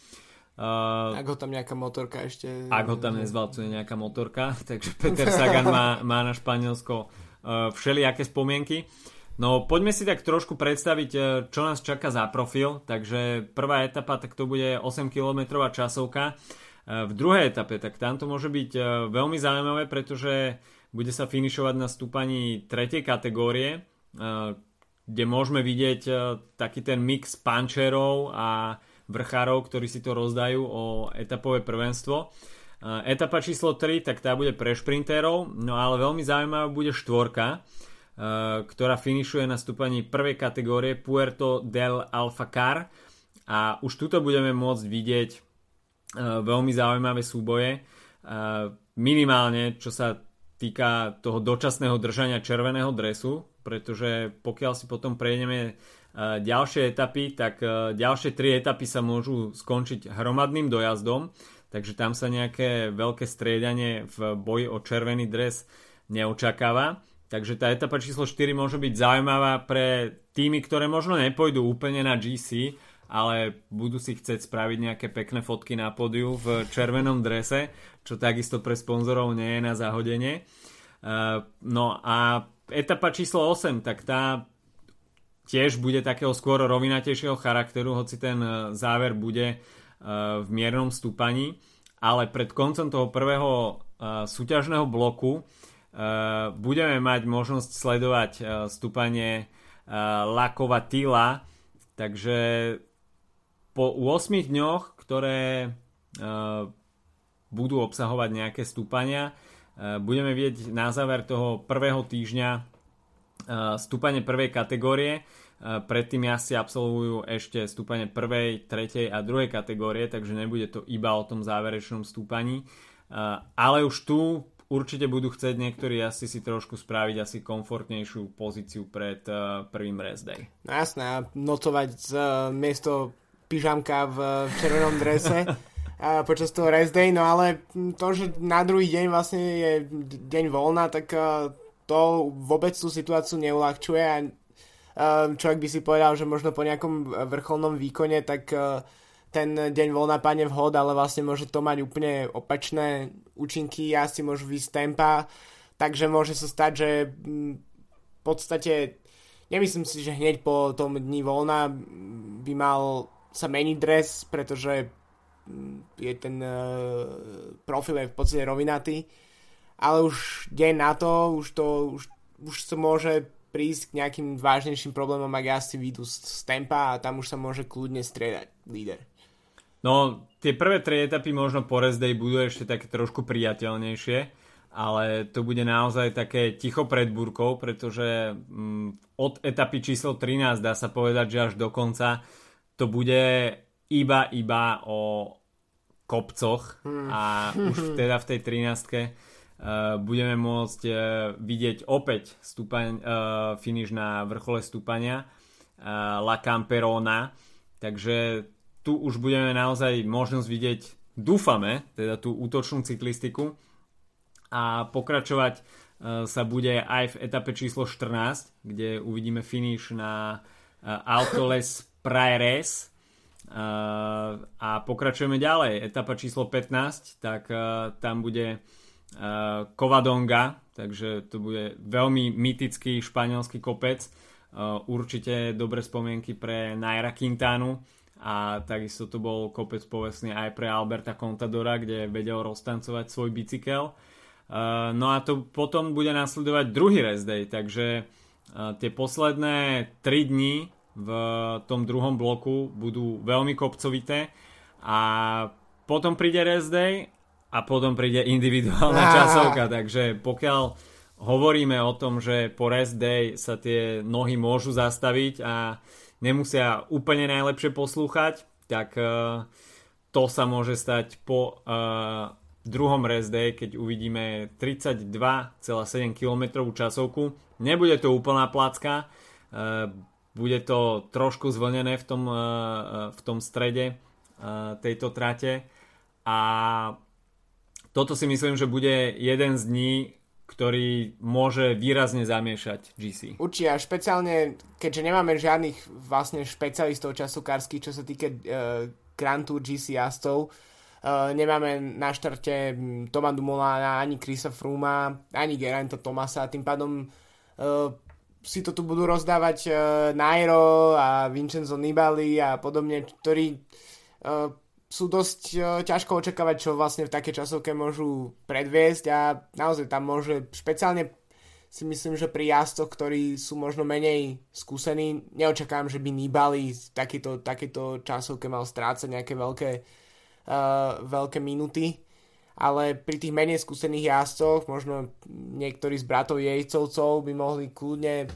Uh, ak ho tam nejaká motorka ešte... Ak ho tam nezvalcuje nejaká motorka, takže Peter Sagan má, má na Španielsko uh, všelijaké spomienky. No poďme si tak trošku predstaviť, čo nás čaká za profil. Takže prvá etapa, tak to bude osem kilometrová časovka. Uh, v druhej etape, tak tam to môže byť uh, veľmi zaujímavé, pretože bude sa finišovať na stúpaní tretej kategórie, uh, kde môžeme vidieť uh, taký ten mix pančerov a vrchárov, ktorí si to rozdajú o etapové prvenstvo. Etapa číslo tri, tak tá bude pre šprinterov, no ale veľmi zaujímavá bude štvorka, ktorá finišuje na stúpaní prvej kategórie Puerto del Alfacar a už tuto budeme môcť vidieť veľmi zaujímavé súboje, minimálne čo sa týka toho dočasného držania červeného dresu, pretože pokiaľ si potom prejdeme ďalšie etapy, tak ďalšie tri etapy sa môžu skončiť hromadným dojazdom, takže tam sa nejaké veľké striedanie v boji o červený dres neočakáva. Takže tá etapa číslo štyri môže byť zaujímavá pre týmy, ktoré možno nepôjdu úplne na gé cé, ale budú si chcieť spraviť nejaké pekné fotky na pódiu v červenom drese, čo takisto pre sponzorov nie je na zahodenie. No a etapa číslo osem, tak tá tiež bude takého skôr rovinatejšieho charakteru, hoci ten záver bude v miernom stúpaní, ale pred koncom toho prvého súťažného bloku budeme mať možnosť sledovať stúpanie La Covatilla, takže po ôsmich dňoch, ktoré budú obsahovať nejaké stúpania, budeme vidieť na záver toho prvého týždňa stúpanie prvej kategórie. Predtým jazdci absolvujú ešte stúpanie prvej, tretej a druhej kategórie, takže nebude to iba o tom záverečnom stúpaní, ale už tu určite budú chcieť niektorí jazdci si trošku spraviť asi komfortnejšiu pozíciu pred prvým race day. No jasné, nocovať z miesto pyžamka v červenom drese a počas toho race day, no ale to, že na druhý deň vlastne je deň voľna, tak to vôbec tú situáciu neulahčuje a človek by si povedal, že možno po nejakom vrcholnom výkone tak ten deň voľna padne vhod, ale vlastne môže to mať úplne opačné účinky, asi môžu výsť tempa, takže môže sa stať, že v podstate nemyslím si, že hneď po tom dni voľna by mal sa meniť dres, pretože je ten profil je v podstate rovinatý. Ale už deň na to, už to už, už sa môže prísť k nejakým vážnejším problémom, ak asi výjdu z tempa a tam už sa môže kľudne striedať líder. No, tie prvé tri etapy možno po rest day budú ešte také trošku priateľnejšie, ale to bude naozaj také ticho pred búrkou, pretože od etapy číslo trinásť dá sa povedať, že až do konca to bude iba iba o kopcoch a už teda v tej trinástke uh, budeme môcť uh, vidieť opäť stupaň, uh, finish na vrchole stúpania uh, La Camperona, takže tu už budeme naozaj možnosť vidieť, dúfame, teda tú útočnú cyklistiku a pokračovať uh, sa bude aj v etape číslo štrnásť, kde uvidíme finish na uh, Altoles Praeres. Uh, a pokračujeme ďalej, etapa číslo pätnásť, tak uh, tam bude uh, Covadonga, takže to bude veľmi mytický španielský kopec, uh, určite dobre spomienky pre Naira Quintanu a takisto to bol kopec povestný aj pre Alberta Contadora, kde vedel roztancovať svoj bicykel. Uh, no a to potom bude nasledovať druhý rest day, takže uh, tie posledné tri dni v tom druhom bloku budú veľmi kopcovité a potom príde rest day a potom príde individuálna ah. časovka, takže pokiaľ hovoríme o tom, že po rest day sa tie nohy môžu zastaviť a nemusia úplne najlepšie poslúchať, tak uh, to sa môže stať po uh, druhom rest day, keď uvidíme tridsaťdva celá sedem kilometrovú časovku. Nebude to úplná placka, uh, bude to trošku zvlnené v tom, v tom strede tejto trate a toto si myslím, že bude jeden z dní, ktorý môže výrazne zamiešať gé cé. Určite, špeciálne, keďže nemáme žiadnych vlastne špecialistov časokárskych, čo sa týka uh, Grand Tour gé cé jazdcov, uh, nemáme na štarte Toma Dumouliena, ani Chrisa Frooma, ani Gerainta Thomasa, tým pádom uh, si to tu budú rozdávať uh, Nairo a Vincenzo Nibali a podobne, ktorí uh, sú dosť uh, ťažko očakávať, čo vlastne v takej časovke môžu predviesť a naozaj tam môže, špeciálne si myslím, že pri jazdcoch, ktorí sú možno menej skúsení, neočakávam, že by Nibali v takejto, takejto časovke mal strácať nejaké veľké, uh, veľké minúty. Ale pri tých menej skúsených jazdcoch, možno niektorí z bratov Jejcovcov by mohli kľudne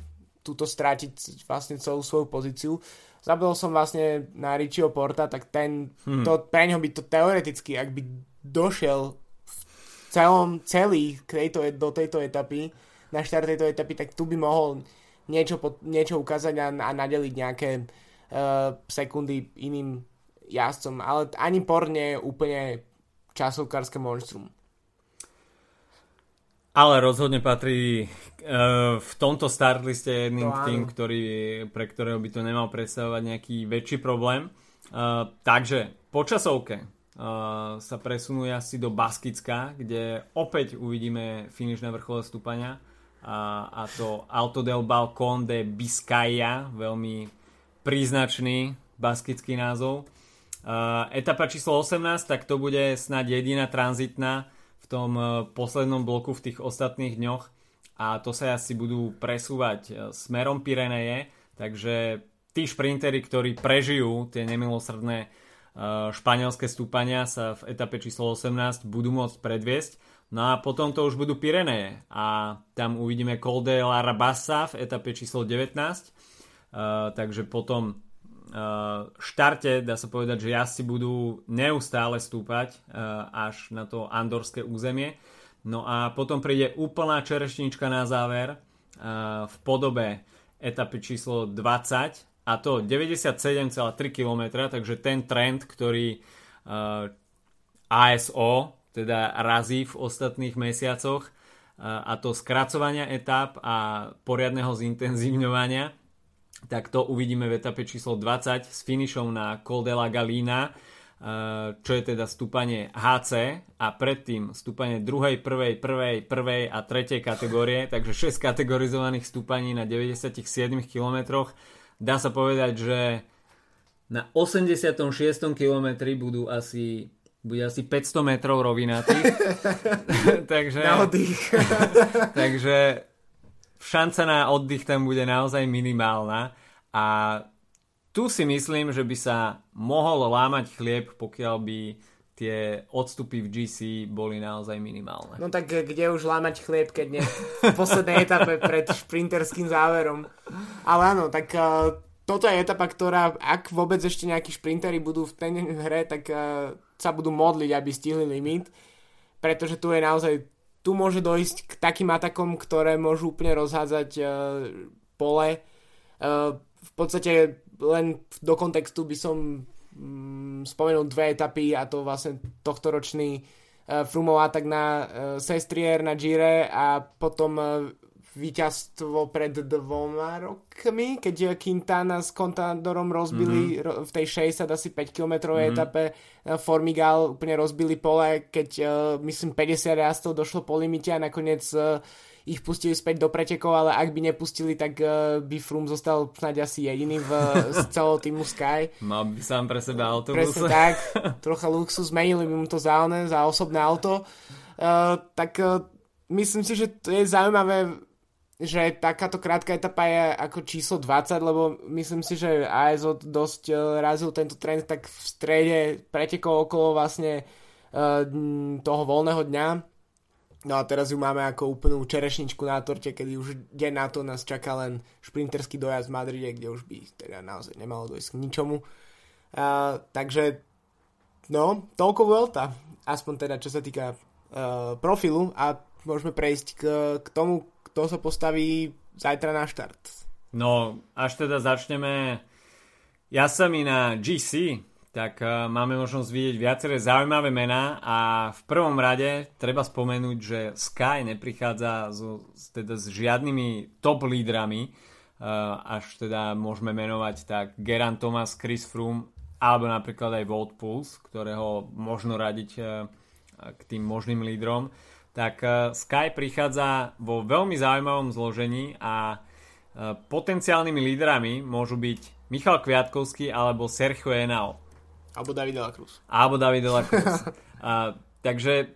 túto strátiť vlastne celú svoju pozíciu. Zabudol som vlastne na Richieho Porta, tak ten, hmm. to, pre ňo by to teoreticky, ak by došiel v celom, celý k tejto, do tejto etapy, na štart tejto etapy, tak tu by mohol niečo, niečo ukázať a, a nadeliť nejaké uh, sekundy iným jazdcom. Ale ani Port nie je úplne časovkárske monštrum. Ale rozhodne patrí e, v tomto startliste jedným no, k tým, ktorý, pre ktorého by to nemal predstavovať nejaký väčší problém. E, takže po časovke e, sa presunú asi do Baskicka, kde opäť uvidíme finish na vrchole stúpania a, a to Alto del Balcón de Biscaya, veľmi príznačný baskický názov. Uh, etapa číslo osemnásť, tak to bude snáď jediná tranzitná v tom uh, poslednom bloku v tých ostatných dňoch a to sa asi budú presúvať uh, smerom Pyreneje, takže tí šprinteri, ktorí prežijú tie nemilosrdné uh, španielské stúpania, sa v etape číslo osemnásť budú môcť predviesť. No a potom to už budú Pyreneje a tam uvidíme Col de la Rabassa v etape číslo devätnásť, uh, takže potom Uh, štarte, dá sa povedať, že jazdci budú neustále stúpať uh, až na to andorské územie. No a potom príde úplná čerešnička na záver uh, v podobe etapy číslo dvadsať a to deväťdesiatsedem celá tri kilometra, takže ten trend, ktorý uh, á es ó teda razí v ostatných mesiacoch uh, a to skracovania etap a poriadneho zintenzívňovania, tak to uvidíme v etape číslo dvadsať s finišom na Col de la Galína, čo je teda stúpanie há cé a predtým stúpanie druhej, prvej, prvej, prvej a tretej kategórie, takže šesť kategorizovaných stúpaní na deväťdesiatsedem kilometroch. Dá sa povedať, že na osemdesiatom šiestom kilometri budú asi bude asi päťsto metrov rovinatých. takže na oddych. takže šanca na oddych tam bude naozaj minimálna a tu si myslím, že by sa mohol lámať chlieb, pokiaľ by tie odstupy v gé cé boli naozaj minimálne. No tak kde už lámať chlieb, keď nie v poslednej etape pred šprinterským záverom. Ale áno, tak uh, toto je etapa, ktorá, ak vôbec ešte nejakí šprinteri budú v tej hre, tak uh, sa budú modliť, aby stihli limit, pretože tu je naozaj, tu môže dojsť k takým atakom, ktoré môžu úplne rozhádzať uh, pole. Uh, v podstate len do kontextu by som spomenul dve etapy, a to vlastne tohtoročný uh, Frumová tak na uh, Sestrier na Gire a potom uh, víťazstvo pred dvoma rokmi, keď Quintana s Contadorom rozbili mm-hmm. ro- v tej šesťdesiat asi päť kilometrovej mm-hmm. etape uh, Formigal úplne rozbili pole, keď uh, myslím päťdesiat jazdcov došlo po limite a nakoniec uh, ich pustili späť do pretekov, ale ak by nepustili, tak uh, by Froome zostal snáď asi jediný v, z celého týmu Sky. Mal by sám pre seba autobus. Presne tak, trocha luxus, zmenili by mu to za, one, za osobné auto. Uh, tak uh, myslím si, že to je zaujímavé, že takáto krátka etapa je ako číslo dvadsať, lebo myslím si, že á es o dosť uh, razil tento trend tak v strede pretekov okolo vlastne uh, toho voľného dňa. No a teraz ju máme ako úplnú čerešničku na torte, kedy už deň na to nás čaká len šprinterský dojazd v Madride, kde už by teda naozaj nemalo dojsť k ničomu. Uh, takže, no, toľko Vuelta. Aspoň teda, čo sa týka uh, profilu, a môžeme prejsť k, k tomu, kto sa postaví zajtra na štart. No, až teda začneme jasami na gé cé, tak uh, máme možnosť vidieť viaceré zaujímavé mená a v prvom rade treba spomenúť, že Sky neprichádza so, teda s žiadnymi top lídrami, uh, až teda môžeme menovať tak Geraint Thomas, Chris Froome alebo napríklad aj Wout Poels, ktorého možno radiť uh, k tým možným lídrom. Tak uh, Sky prichádza vo veľmi zaujímavom zložení a uh, potenciálnymi lídrami môžu byť Michal Kviatkovský alebo Sergio Henao. Alebo David de la Cruz. Alebo David de la Cruz. uh, takže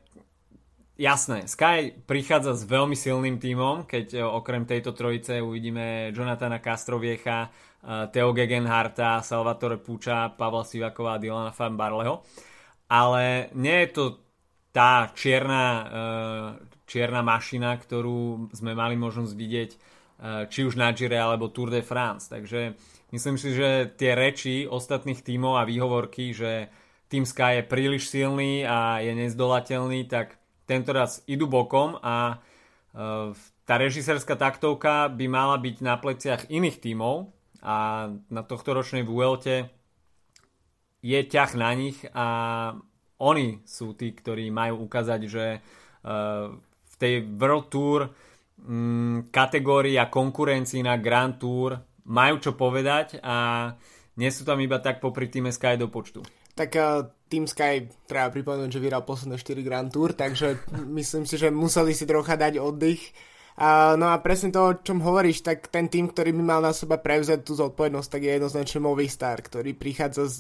jasné, Sky prichádza s veľmi silným tímom, keď uh, okrem tejto trojice uvidíme Jonathana Castroviecha, uh, Theo Gegenharta, Salvatore Puča, Pavla Sivakova a Dylana Van Barleho. Ale nie je to tá čierna, uh, čierna mašina, ktorú sme mali možnosť vidieť uh, či už na Gire alebo Tour de France. Takže myslím si, že tie reči ostatných tímov a výhovorky, že Team Sky je príliš silný a je nezdolateľný, tak tento raz idú bokom a tá režisérska taktovka by mala byť na pleciach iných tímov a na tohtoročnej Vuelte je ťah na nich a oni sú tí, ktorí majú ukázať, že v tej World Tour kategórii a konkurencii na Grand Tour majú čo povedať a nie sú tam iba tak popri týme Sky do počtu. Tak uh, tým Sky treba pripomenúť, že vyhral posledné štyri Grand Tour, takže myslím si, že museli si trocha dať oddych. Uh, no a presne to, o čom hovoríš, tak ten tým, ktorý by mal na seba prevziať tú zodpovednosť, tak je jednoznačne Movistar, ktorý prichádza z,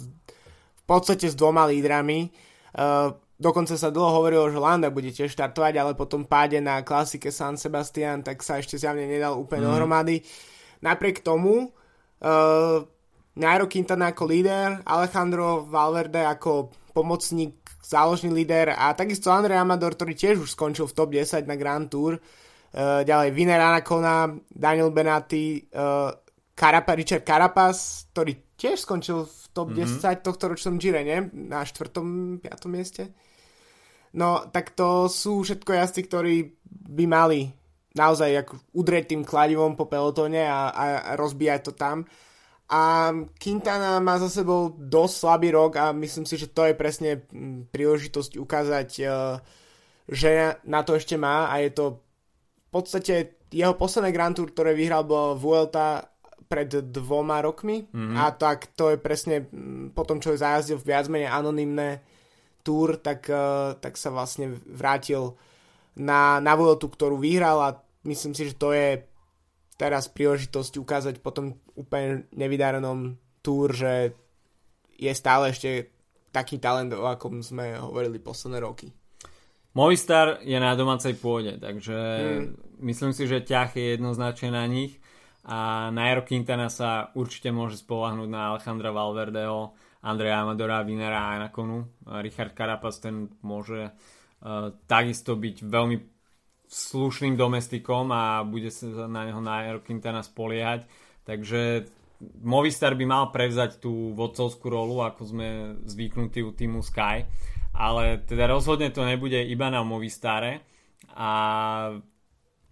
v podstate s dvoma lídrami. Uh, dokonca sa dlho hovorilo, že Landa bude tiež štartovať, ale potom páde na klasike San Sebastian, tak sa ešte zjavne nedal úplne mm. dohromady. Napriek tomu uh, Nairo Quintana ako líder, Alejandro Valverde ako pomocník, záložný líder a takisto Andrej Amador, ktorý tiež už skončil v top desať na Grand Tour. Uh, ďalej Vinner Anacona, Daniel Benati, uh, Carapa, Richard Carapaz, ktorý tiež skončil v top mm-hmm. desať tohto ročnom Gire, nie? Na štvrtom, piatom mieste. No, tak to sú všetko jazdci, ktorí by mali naozaj ako udrieť tým kladivom po pelotóne a, a rozbíjať to tam. A Quintana má za sebou dosť slabý rok a myslím si, že to je presne príležitosť ukázať, že na to ešte má, a je to v podstate jeho posledné Grand Tour, ktoré vyhral, bola Vuelta pred dvoma rokmi mm-hmm. a tak to je presne po tom, čo je zajazdil v viac menej anonymné Tour, tak, tak sa vlastne vrátil na, na Vueltu, ktorú vyhral, a myslím si, že to je teraz príležitosť ukázať po tom úplne nevydarenom Tour, že je stále ešte taký talent, o akom sme hovorili posledné roky. Movistar je na domácej pôde, takže hmm. myslím si, že ťah je jednoznačne na nich a Nairo Quintana sa určite môže spoľahnúť na Alejandra Valverdeho, Andrea Amadora, Vinera a Anaconu. Richard Carapaz, ten môže uh, takisto byť veľmi slušným domestikom a bude sa na neho Nairo Quintana spoliehať, takže Movistar by mal prevzať tú vodcovskú rolu, ako sme zvyknutí u týmu Sky, ale teda rozhodne to nebude iba na Movistare a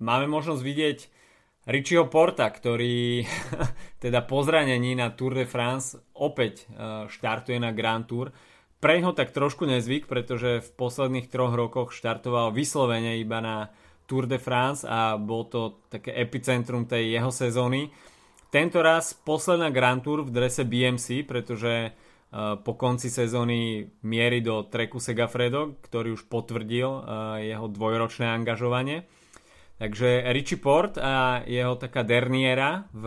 máme možnosť vidieť Richieho Porta, ktorý teda po zranení na Tour de France opäť štartuje na Grand Tour. Preňho tak trošku nezvyk, pretože v posledných troch rokoch štartoval vyslovene iba na Tour de France a bol to také epicentrum tej jeho sezóny. Tento raz posledná Grand Tour v drese bé em cé, pretože po konci sezóny mierí do Treku Segafredo, ktorý už potvrdil jeho dvojročné angažovanie. Takže Richie Porte a jeho taká derniera v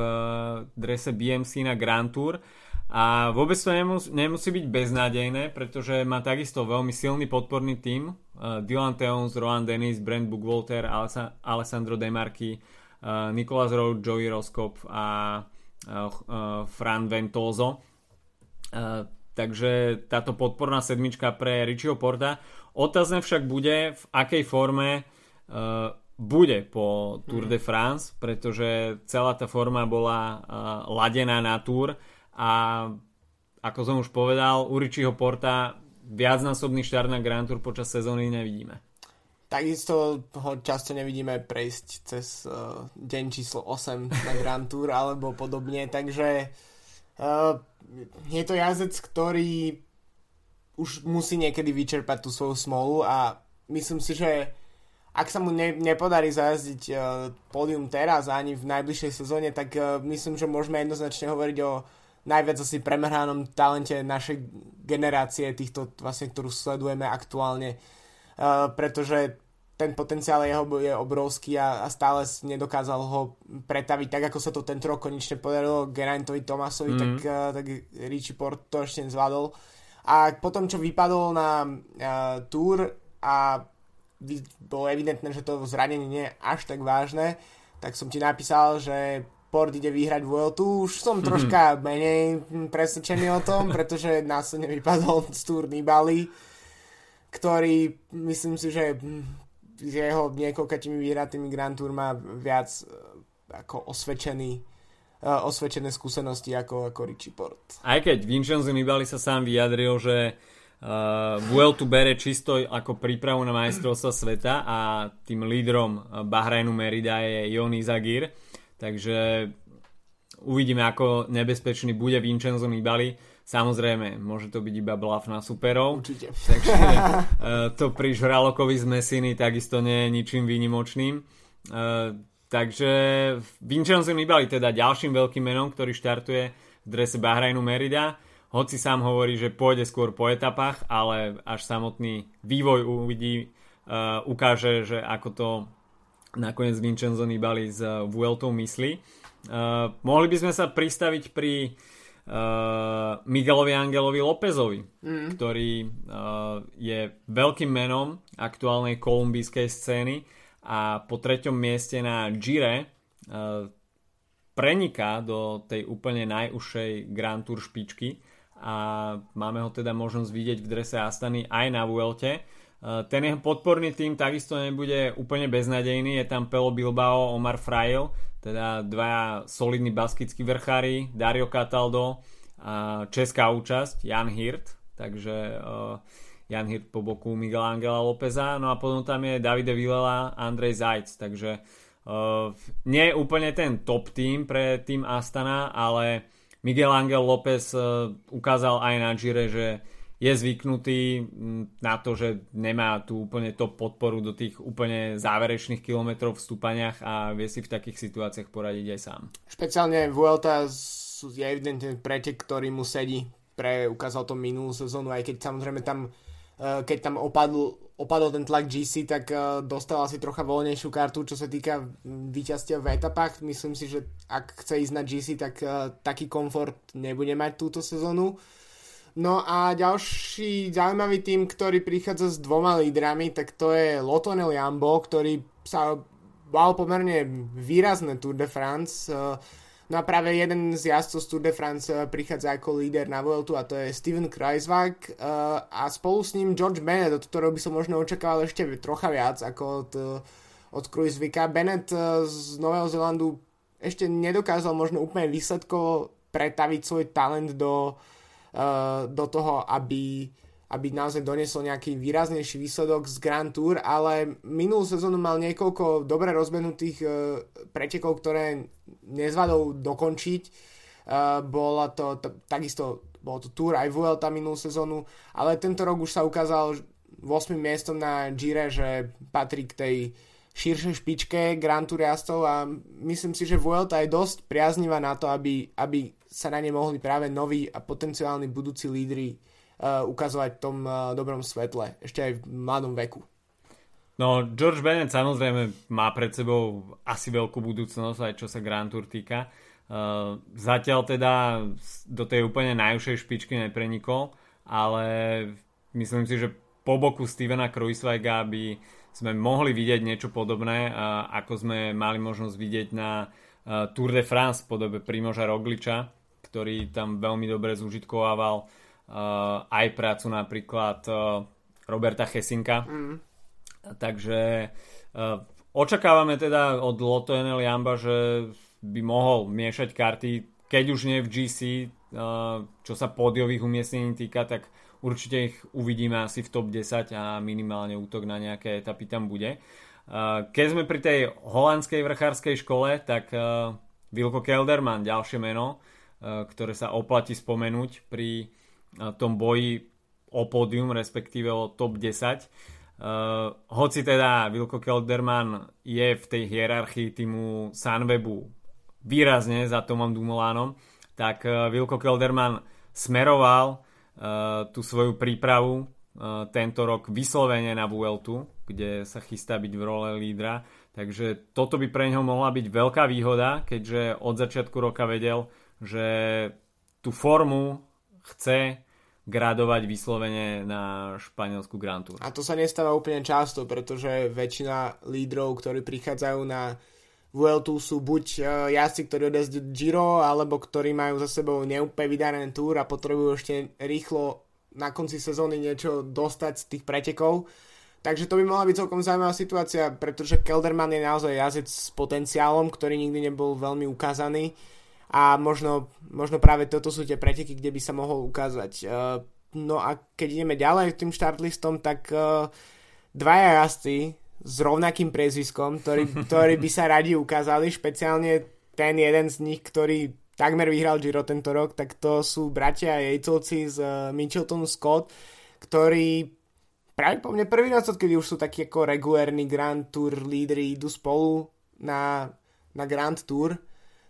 drese bé em cé na Grand Tour. A vôbec to nemus- nemusí byť beznádejné, pretože má takisto veľmi silný podporný tím. Dylan Teuns, Rohan Dennis, Brent Buchwalter, Alesa- Alessandro De Marchi, Uh, Nicolas Rowe, Joey Roskopf a uh, uh, Fran Ventoso. Uh, takže táto podporná sedmička pre Richieho Porta. Otázne však bude, v akej forme uh, bude po Tour de France, pretože celá tá forma bola uh, ladená na Tour a ako som už povedal, u Richieho Porta viacnásobný štart na Grand Tour počas sezóny nevidíme. Takisto ho často nevidíme prejsť cez uh, deň číslo osem na Grand Tour alebo podobne, takže uh, je to jazdec, ktorý už musí niekedy vyčerpať tú svoju smolu a myslím si, že ak sa mu ne- nepodarí zajazdiť uh, pódium teraz ani v najbližšej sezóne, tak uh, myslím, že môžeme jednoznačne hovoriť o najviac asi premrhanom talente našej generácie, týchto vlastne, ktorú sledujeme aktuálne. Uh, pretože ten potenciál jeho je obrovský a, a stále nedokázal ho pretaviť tak, ako sa to tento rok konečne podarilo Geraintovi Thomasovi, mm-hmm. tak, uh, tak Richie Porte to ešte nezvládol. A potom, čo vypadol na uh, túr a bolo evidentné, že to zranenie nie je až tak vážne, tak som ti napísal, že Porte ide vyhrať vé el té. Už som mm-hmm. troška menej presvedčený o tom, pretože následne vypadol z túr Nibali, ktorý, myslím si, že jeho niekoľkatými výhratými Grand Tour má viac ako osvedčený, uh, osvedčené skúsenosti ako, ako Richie Porte. Aj keď Vincenzo Nibali sa sám vyjadril, že uh, vé el té bere čisto ako prípravu na majstrovstvá sveta a tým lídrom Bahrajnu Merida je Jon Izagir, takže uvidíme, ako nebezpečný bude Vincenzo Nibali. Samozrejme, môže to byť iba blaf na superov. Určite. Takže to pri Žralokovi z Messiny takisto nie je ničím výnimočným. Takže Vincenzo Nibali teda ďalším veľkým menom, ktorý štartuje v drese Bahrajnu Merida. Hoci sám hovorí, že pôjde skôr po etapách, ale až samotný vývoj uvidí, ukáže, že ako to nakoniec Vincenzo Nibali s Vueltou myslí. Mohli by sme sa pristaviť pri Uh, Miguelovi Angelovi Lópezovi, mm. ktorý uh, je veľkým menom aktuálnej kolumbijskej scény a po treťom mieste na Gire uh, preniká do tej úplne najúžšej Grand Tour špičky a máme ho teda možnosť vidieť v drese Astany aj na Vuelte. Uh, ten jeho podporný tím takisto nebude úplne beznadejný, je tam Pelo Bilbao, Omar Fraile, teda dva solidní baskickí vrchári, Dario Cataldo a česká účasť Jan Hirt, takže uh, Jan Hirt po boku Miguela Angela Lópeza, no a potom tam je Davide Villela, Andrej Zajc, takže uh, nie je úplne ten top tým pre tým Astana, ale Miguel Angel López uh, ukázal aj na Gire, že je zvyknutý na to, že nemá tú úplne top podporu do tých úplne záverečných kilometrov v stúpaniach a vie si v takých situáciách poradiť aj sám. Špeciálne Vuelta je evidentne pretek, ktorý mu sedí. Pre ukázal to minulú sezónu, aj keď samozrejme tam, keď tam opadl, opadol ten tlak gé cé, tak dostal asi trocha voľnejšiu kartu, čo sa týka víťazstia v etapách. Myslím si, že ak chce ísť na gé cé, tak taký komfort nebude mať túto sezónu. No a ďalší zaujímavý tým, ktorý prichádza s dvoma lídrami, tak to je Lotto Nel Jumbo, ktorý sa mal pomerne výrazné Tour de France. No a práve jeden z jazdcov z Tour de France prichádza ako líder na vé el té a to je Steven Kreiswag a spolu s ním George Bennett, od ktorého by som možno očakával ešte trocha viac ako od, od Kreiswaga. Bennett z Nového Zelandu ešte nedokázal možno úplne výsledkovo pretaviť svoj talent do, do toho, aby, aby naozaj doniesol nejaký výraznejší výsledok z Grand Tour, ale minulú sezónu mal niekoľko dobre rozbehnutých pretekov, ktoré nezvládol dokončiť. Bola to t- takisto bolo to Tour aj Vuelta minulú sezónu, ale tento rok už sa ukázal ôsmym miestom na Gire, že patrí k tej širšej špičke Grand Tour jazdcov a myslím si, že Vuelta je dosť priaznivá na to, aby, aby sa na ne mohli práve noví a potenciálni budúci lídri ukazovať v tom dobrom svetle, ešte aj v mladom veku. No, George Bennett samozrejme má pred sebou asi veľkú budúcnosť, aj čo sa Grand Tour týka. Zatiaľ teda do tej úplne najúžšej špičky neprenikol, ale myslím si, že po boku Stevena Kreiswaga by sme mohli vidieť niečo podobné, ako sme mali možnosť vidieť na Tour de France v podobe Primoža Rogliča, ktorý tam veľmi dobre zúžitkovával Uh, aj prácu napríklad uh, Roberta Chesinka. Mm. Takže uh, očakávame teda od Lotto en el Jamba, že by mohol miešať karty, keď už nie v gé cé, uh, čo sa pódiových umiestnení týka, tak určite ich uvidíme asi v top desať a minimálne útok na nejaké etapy tam bude. Uh, keď sme pri tej holandskej vrchárskej škole, tak uh, Wilco Kelderman, ďalšie meno, uh, ktoré sa oplatí spomenúť pri tom boji o pódium, respektíve o top desať. Uh, hoci teda Wilco Kelderman je v tej hierarchii týmu Sunwebu výrazne za Tomom Dumoulinom, tak uh, Wilco Kelderman smeroval uh, tú svoju prípravu uh, tento rok vyslovene na Vueltu, kde sa chystá byť v role lídra. Takže toto by pre ňoho mohla byť veľká výhoda, keďže od začiatku roka vedel, že tú formu chce gradovať vyslovene na španielsku Grand Tour. A to sa nestáva úplne často, pretože väčšina lídrov, ktorí prichádzajú na vé el té, sú buď jazdci, ktorí odezdú Giro, alebo ktorí majú za sebou neúplne vydarený Tour a potrebujú ešte rýchlo na konci sezóny niečo dostať z tých pretekov. Takže to by mohla byť celkom zaujímavá situácia, pretože Kelderman je naozaj jazdec s potenciálom, ktorý nikdy nebol veľmi ukázaný. A možno, možno práve toto sú tie preteky, kde by sa mohol ukázať. No a keď ideme ďalej tým štartlistom, tak dvaja jazdci s rovnakým priezviskom, ktorí, ktorí by sa radi ukázali, špeciálne ten jeden z nich, ktorý takmer vyhral Giro tento rok, tak to sú bratia Jejcovci z Mitchelton Scott, ktorí práve po mne prvý raz, kedy už sú takí ako regulárni Grand Tour lídri, idú spolu na, na Grand Tour,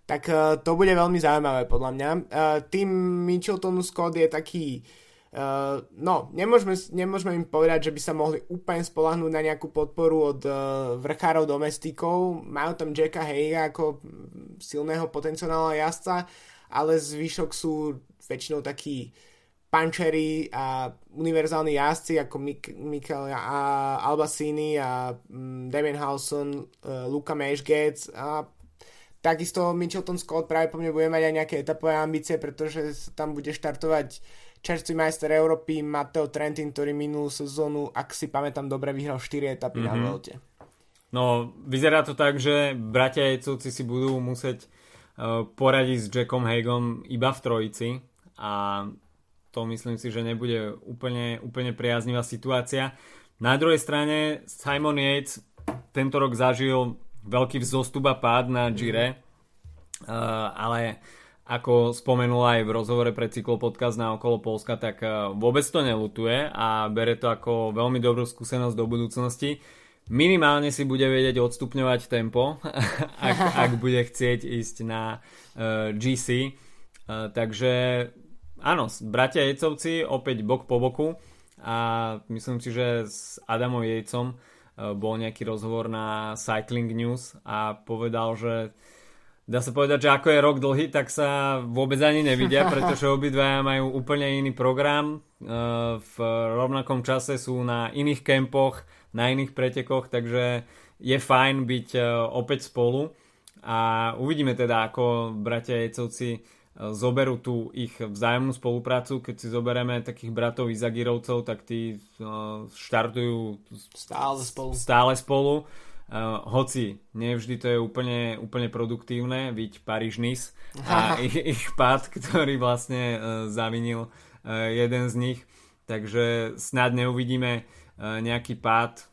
tak to bude veľmi zaujímavé podľa mňa. Tým Mitcheltonu Scott je taký, no nemôžeme, nemôžeme im povedať, že by sa mohli úplne spolahnúť na nejakú podporu od vrchárov domestikov. Majú tam Jacka Haiga ako silného potenciálneho jazdca, ale zvyšok sú väčšinou takí puncheri a univerzálni jazdci ako Michael Albacini a Damien Howson, Luca Meschgetz a takisto Mitchelton Scott práve po mne bude mať aj nejaké etapové ambície, pretože tam bude štartovať čerstvý majster Európy Mateo Trentin, ktorý minulú sezónu, ak si pamätám dobre, vyhral štyri etapy mm-hmm. na Vuelte. No, vyzerá to tak, že bratia Jejcovci si budú musieť uh, poradiť s Jackom Haigom iba v trojici a to myslím si, že nebude úplne, úplne priaznivá situácia. Na druhej strane Simon Yates tento rok zažil veľký vzostup a pád na Gire, mm. uh, ale ako spomenula aj v rozhovore pre cyklopodcast na Okolo Polska, tak uh, vôbec to neľutuje a bere to ako veľmi dobrú skúsenosť do budúcnosti. Minimálne si bude vedieť odstupňovať tempo, ak, ak bude chcieť ísť na uh, gé cé. Uh, takže áno, bratia Jejcovci opäť bok po boku a myslím si, že s Adamom Jejcom bol nejaký rozhovor na Cycling News a povedal, že dá sa povedať, že ako je rok dlhý, tak sa vôbec ani nevidia, pretože obidvaja majú úplne iný program. V rovnakom čase sú na iných kempoch, na iných pretekoch, takže je fajn byť opäť spolu a uvidíme teda, ako bratia Jecovci zoberú tú ich vzájomnú spoluprácu. Keď si zoberieme takých bratov Izagirovcov, tak tí štartujú stále spolu, stále spolu. Hoci nie vždy to je úplne, úplne produktívne, viď Paríž-Nice a ich, ich pád, ktorý vlastne zavinil jeden z nich, takže snad neuvidíme nejaký pád,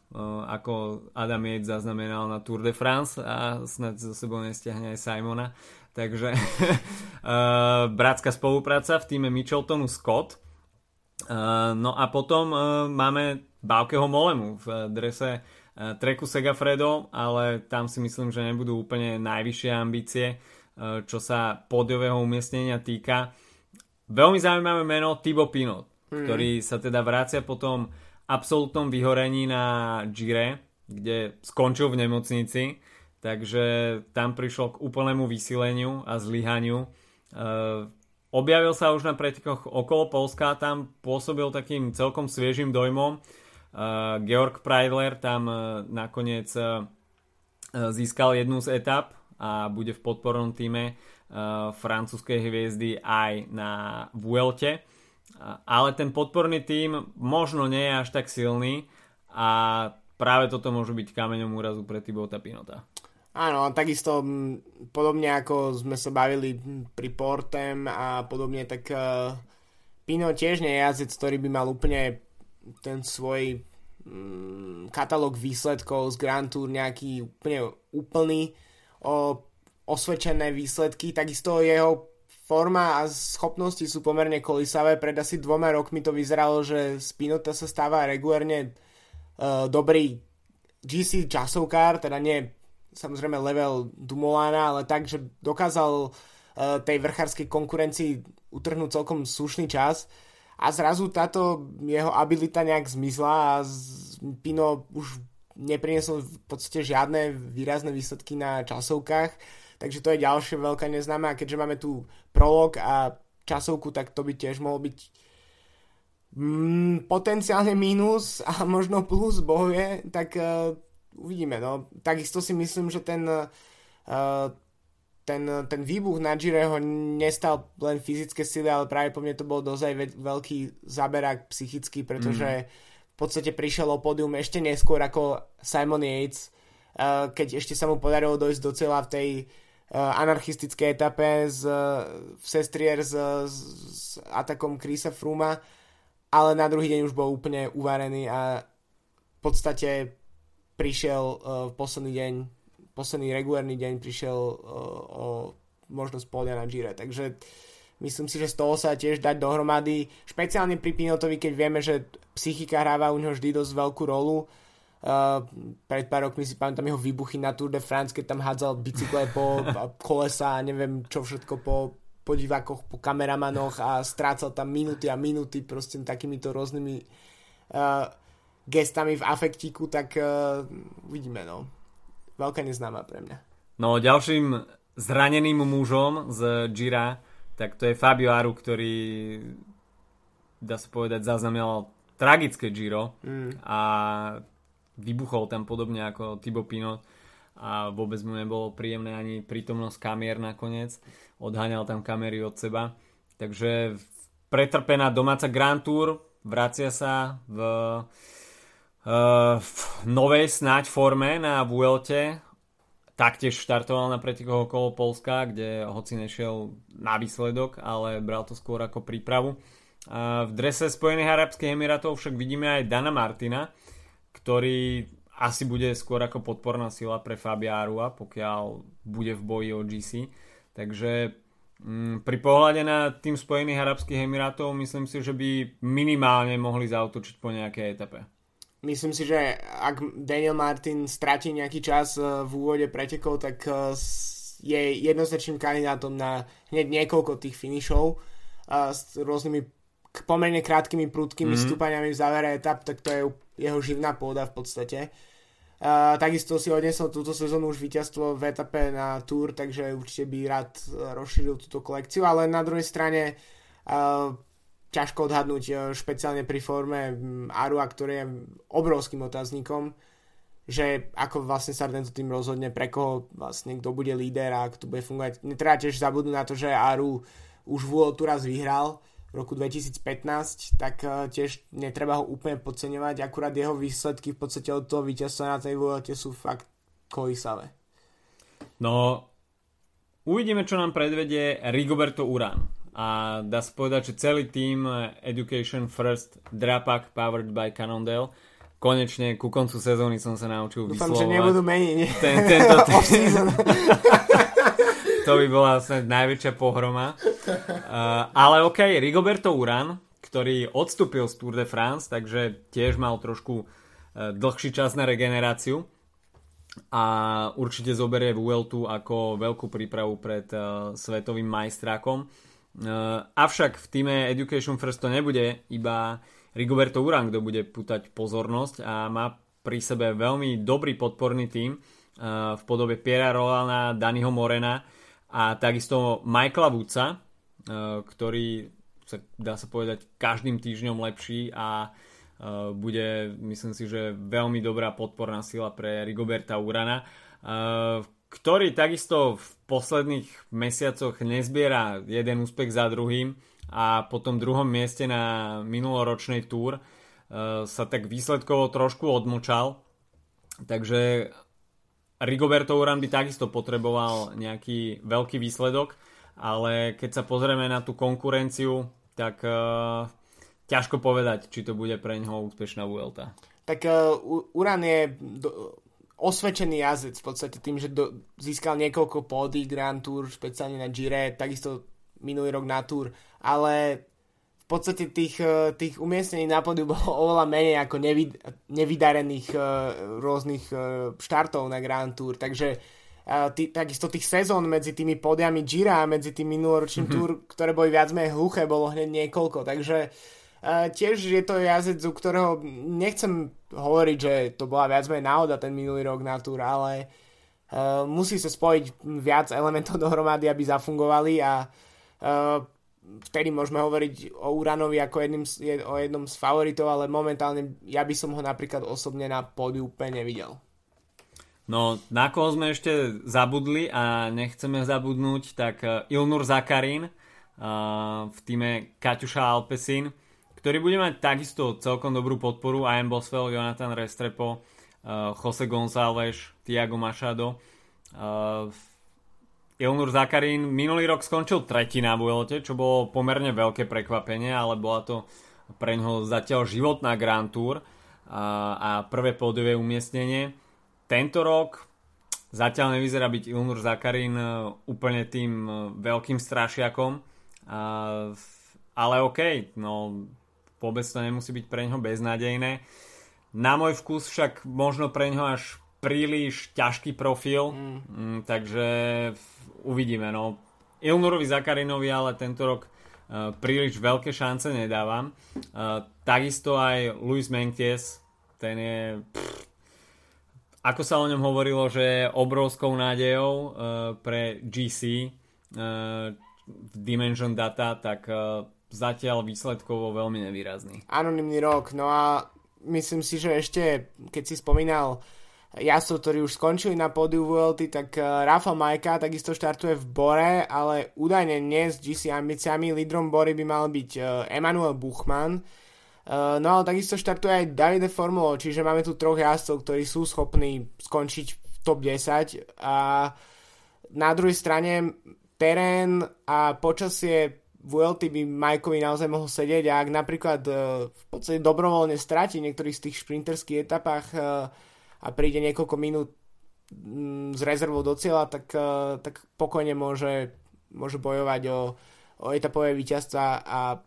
ako Adam Jec zaznamenal na Tour de France, a snad za sebou nestiahne aj Simona. Takže bratská spolupráca v týme Mitcheltonu Scott. No a potom máme Baukeho Molemu v drese Treku Segafredo, ale tam si myslím, že nebudú úplne najvyššie ambície, čo sa pódiového umiestnenia týka. Veľmi zaujímavé meno Thibaut Pinot, hmm. ktorý sa teda vracia po tom absolútnom vyhorení na Gire, kde skončil v nemocnici, takže tam prišlo k úplnému vysileniu a zlyhaniu. Objavil sa už na pretekoch okolo Polska, tam pôsobil takým celkom sviežým dojmom. Uh, Georg Preidler tam uh, nakoniec uh, získal jednu z etap a bude v podpornom týme uh, francúzskej hviezdy aj na Vuelte, uh, ale ten podporný tím možno nie je až tak silný a práve toto môže byť kameňom úrazu pre Thibauta Pinota. Áno, takisto m, podobne ako sme sa bavili pri Portem a podobne, tak uh, Pinot tiež nie je jazdec, ktorý by mal úplne ten svoj mm, katalóg výsledkov z Grand Tour nejaký úplne úplný, o, osvedčené výsledky. Takisto jeho forma a schopnosti sú pomerne kolísavé. Pred asi dvoma rokmi to vyzeralo, že z Pinota sa stáva regulárne e, dobrý gé cé časovkár, teda nie samozrejme level Dumoulina, ale tak, že dokázal e, tej vrchárskej konkurencii utrhnúť celkom slušný čas. A zrazu táto jeho abilita nejak zmizla a Pino už neprinesol v podstate žiadne výrazné výsledky na časovkách. Takže to je ďalšia veľká neznáma. A keďže máme tu prolog a časovku, tak to by tiež mohol byť mm, potenciálne mínus a možno plus, bohvie. Tak uh, uvidíme. No. Takisto si myslím, že ten... Uh, Ten, ten výbuch na Gire ho nestal len fyzické sily, ale práve po mne to bol dozaj ve- veľký záberák psychický, pretože mm. v podstate prišiel o pódium ešte neskôr ako Simon Yates, uh, keď ešte sa mu podarilo dojsť do cieľa v tej uh, anarchistickej etape z, v Sestrier s, s atakom Chrisa Frooma, ale na druhý deň už bol úplne uvarený a v podstate prišiel uh, v posledný deň posledný regulárny deň prišiel uh, o možnosť pódia na Gire. Takže myslím si, že z toho sa tiež dať dohromady. Špeciálne pri Pinotovi, keď vieme, že psychika hráva u neho vždy dosť veľkú rolu. Uh, pred pár rokmi si pamätám jeho výbuchy na Tour de France, keď tam hádzal bicykle po kolesa a neviem čo všetko po, po divákoch, po kameramanoch a strácal tam minúty a minúty proste takýmito rôznymi uh, gestami v afektiku, tak uh, uvidíme, no. Veľká neznáma pre mňa. No, ďalším zraneným mužom z Gira, tak to je Fabio Aru, ktorý, dá sa povedať, zaznamenal tragické Giro mm. a vybuchol tam podobne ako Thibaut Pinot a vôbec mu nebolo príjemné ani prítomnosť kamier nakoniec. Odháňal tam kamery od seba. Takže pretrpená domáca Grand Tour, vracia sa v... v novej snáď forme na Vuelte, taktiež štartoval na pretekoch okolo Polska, kde hoci nešiel na výsledok, ale bral to skôr ako prípravu. V drese Spojených arabských emirátov však vidíme aj Dana Martina, ktorý asi bude skôr ako podporná sila pre Fabia Arua, pokiaľ bude v boji o gé cé. Takže pri pohľade na tým Spojených arabských emirátov myslím si, že by minimálne mohli zaútočiť po nejakej etape. Myslím si, že ak Daniel Martin stratí nejaký čas v úvode pretekov, tak je jednoznačným kandidátom na hneď niekoľko tých finišov s rôznymi pomerne krátkými prudkými mm-hmm. stúpaniami v závere etap, tak to je jeho živná pôda v podstate. Takisto si odnesol túto sezónu už víťazstvo v etape na Tour, takže určite by rád rozšíril túto kolekciu, ale na druhej strane... ťažko odhadnúť, špeciálne pri forme Arua, ktorý je obrovským otáznikom. že ako vlastne sa tento tým rozhodne, pre koho vlastne kto bude líder a kto bude fungovať. Netreba tiež zabudnúť na to, že Aru už vé el té raz vyhral v roku dvetisícpätnásť, tak tiež netreba ho úplne podceňovať, akurát jeho výsledky v podstate od toho víťazstva na tej vé el té sú fakt kolísavé. No, uvidíme, čo nám predvedie Rigoberto Urán. A dá sa povedať, že celý tým Education First Drapak powered by Cannondale. Konečne ku koncu sezóny som sa naučil vyslovovať. Dúfam, že nebudú meniť. Ten, tento tým. To by bola vlastne najväčšia pohroma. Uh, ale okej, okay, Rigoberto Urán, ktorý odstúpil z Tour de France, takže tiež mal trošku uh, dlhší čas na regeneráciu. A určite zoberie vé el té ako veľkú prípravu pred uh, svetovým majstrákom. Uh, avšak v týme Education First to nebude iba Rigoberto Urán, kto bude pútať pozornosť, a má pri sebe veľmi dobrý podporný tím uh, v podobe Piera Rolana, Daniho Morena a takisto Michaela Woodsa, uh, ktorý sa, dá sa povedať, každým týždňom lepší a uh, bude, myslím si, že veľmi dobrá podporná sila pre Rigoberta Urana, uh, ktorý takisto v posledných mesiacoch nezbiera jeden úspech za druhým a po tom druhom mieste na minuloročnej túr e, sa tak výsledkovo trošku odmočal. Takže Rigoberto Urán by takisto potreboval nejaký veľký výsledok, ale keď sa pozrieme na tú konkurenciu, tak e, ťažko povedať, či to bude pre ňoho úspešná Vuelta. Tak uh, Urán je... Do... osvedčený jazdec v podstate tým, že do, získal niekoľko pódií Grand Tour, špeciálne na Gire, takisto minulý rok na Tour, ale v podstate tých, tých umiestnení na pódiu bolo oveľa menej ako nevy, nevydarených uh, rôznych uh, štartov na Grand Tour, takže uh, tý, takisto tých sezón medzi tými pódiami Gira a medzi tým minuloročným mm-hmm. Tour, ktoré boli viac menej hluché, bolo hneď niekoľko, takže Uh, tiež je to jazdec, u ktorého nechcem hovoriť, že to bola viac menej náhoda ten minulý rok na túr, ale uh, musí sa spojiť viac elementov dohromady, aby zafungovali, a uh, vtedy môžeme hovoriť o Uranovi ako jedným, jed, o jednom z favoritov, ale momentálne ja by som ho napríklad osobne na pódiu úplne nevidel. No, na koho sme ešte zabudli a nechceme zabudnúť, tak Ilnur Zakarin uh, v týme Kaťuša Alpecin, ktorý bude mať takisto celkom dobrú podporu. Ian Boswell, Jonathan Restrepo, uh, Jose González, Tiago Machado. Uh, Ilnur Zakarin minulý rok skončil tretí na Vuelte, čo bolo pomerne veľké prekvapenie, ale bola to pre ňoho zatiaľ životná Grand Tour uh, a prvé pódiové umiestnenie. Tento rok zatiaľ nevyzerá byť Ilnur Zakarin uh, úplne tým uh, veľkým strašiakom, uh, ale okej, okay, no... vôbec to nemusí byť pre ňoho beznádejné. Na môj vkus však možno pre ňoho až príliš ťažký profil, mm. Mm, takže uvidíme. No. Ilnurovi Zakarinovi ale tento rok uh, príliš veľké šance nedávam. Uh, takisto aj Luis Menkies, ten je... Pff, ako sa o ňom hovorilo, že obrovskou nádejou uh, pre gé cé uh, Dimension Data, tak... Uh, zatiaľ výsledkovo veľmi nevýrazný. Anonymný rok, no a myslím si, že ešte, keď si spomínal jazdcov, ktorí už skončili na pódiu vé el té, tak Rafa Majka takisto štartuje v Bore, ale údajne nie s gé cé ambíciami. Lídrom Bory by mal byť Emanuel Buchmann. No ale takisto štartuje aj Davide Formulo, čiže máme tu troch jazdcov, ktorí sú schopní skončiť v top desať, a na druhej strane terén a počasie vé el té by Majkovi naozaj mohol sedieť, a ak napríklad uh, v podstate dobrovoľne stráti niektorých z tých šprinterských etapách uh, a príde niekoľko minút um, z rezervou do cieľa, tak, uh, tak pokojne môže, môže bojovať o, o etapové víťazstva a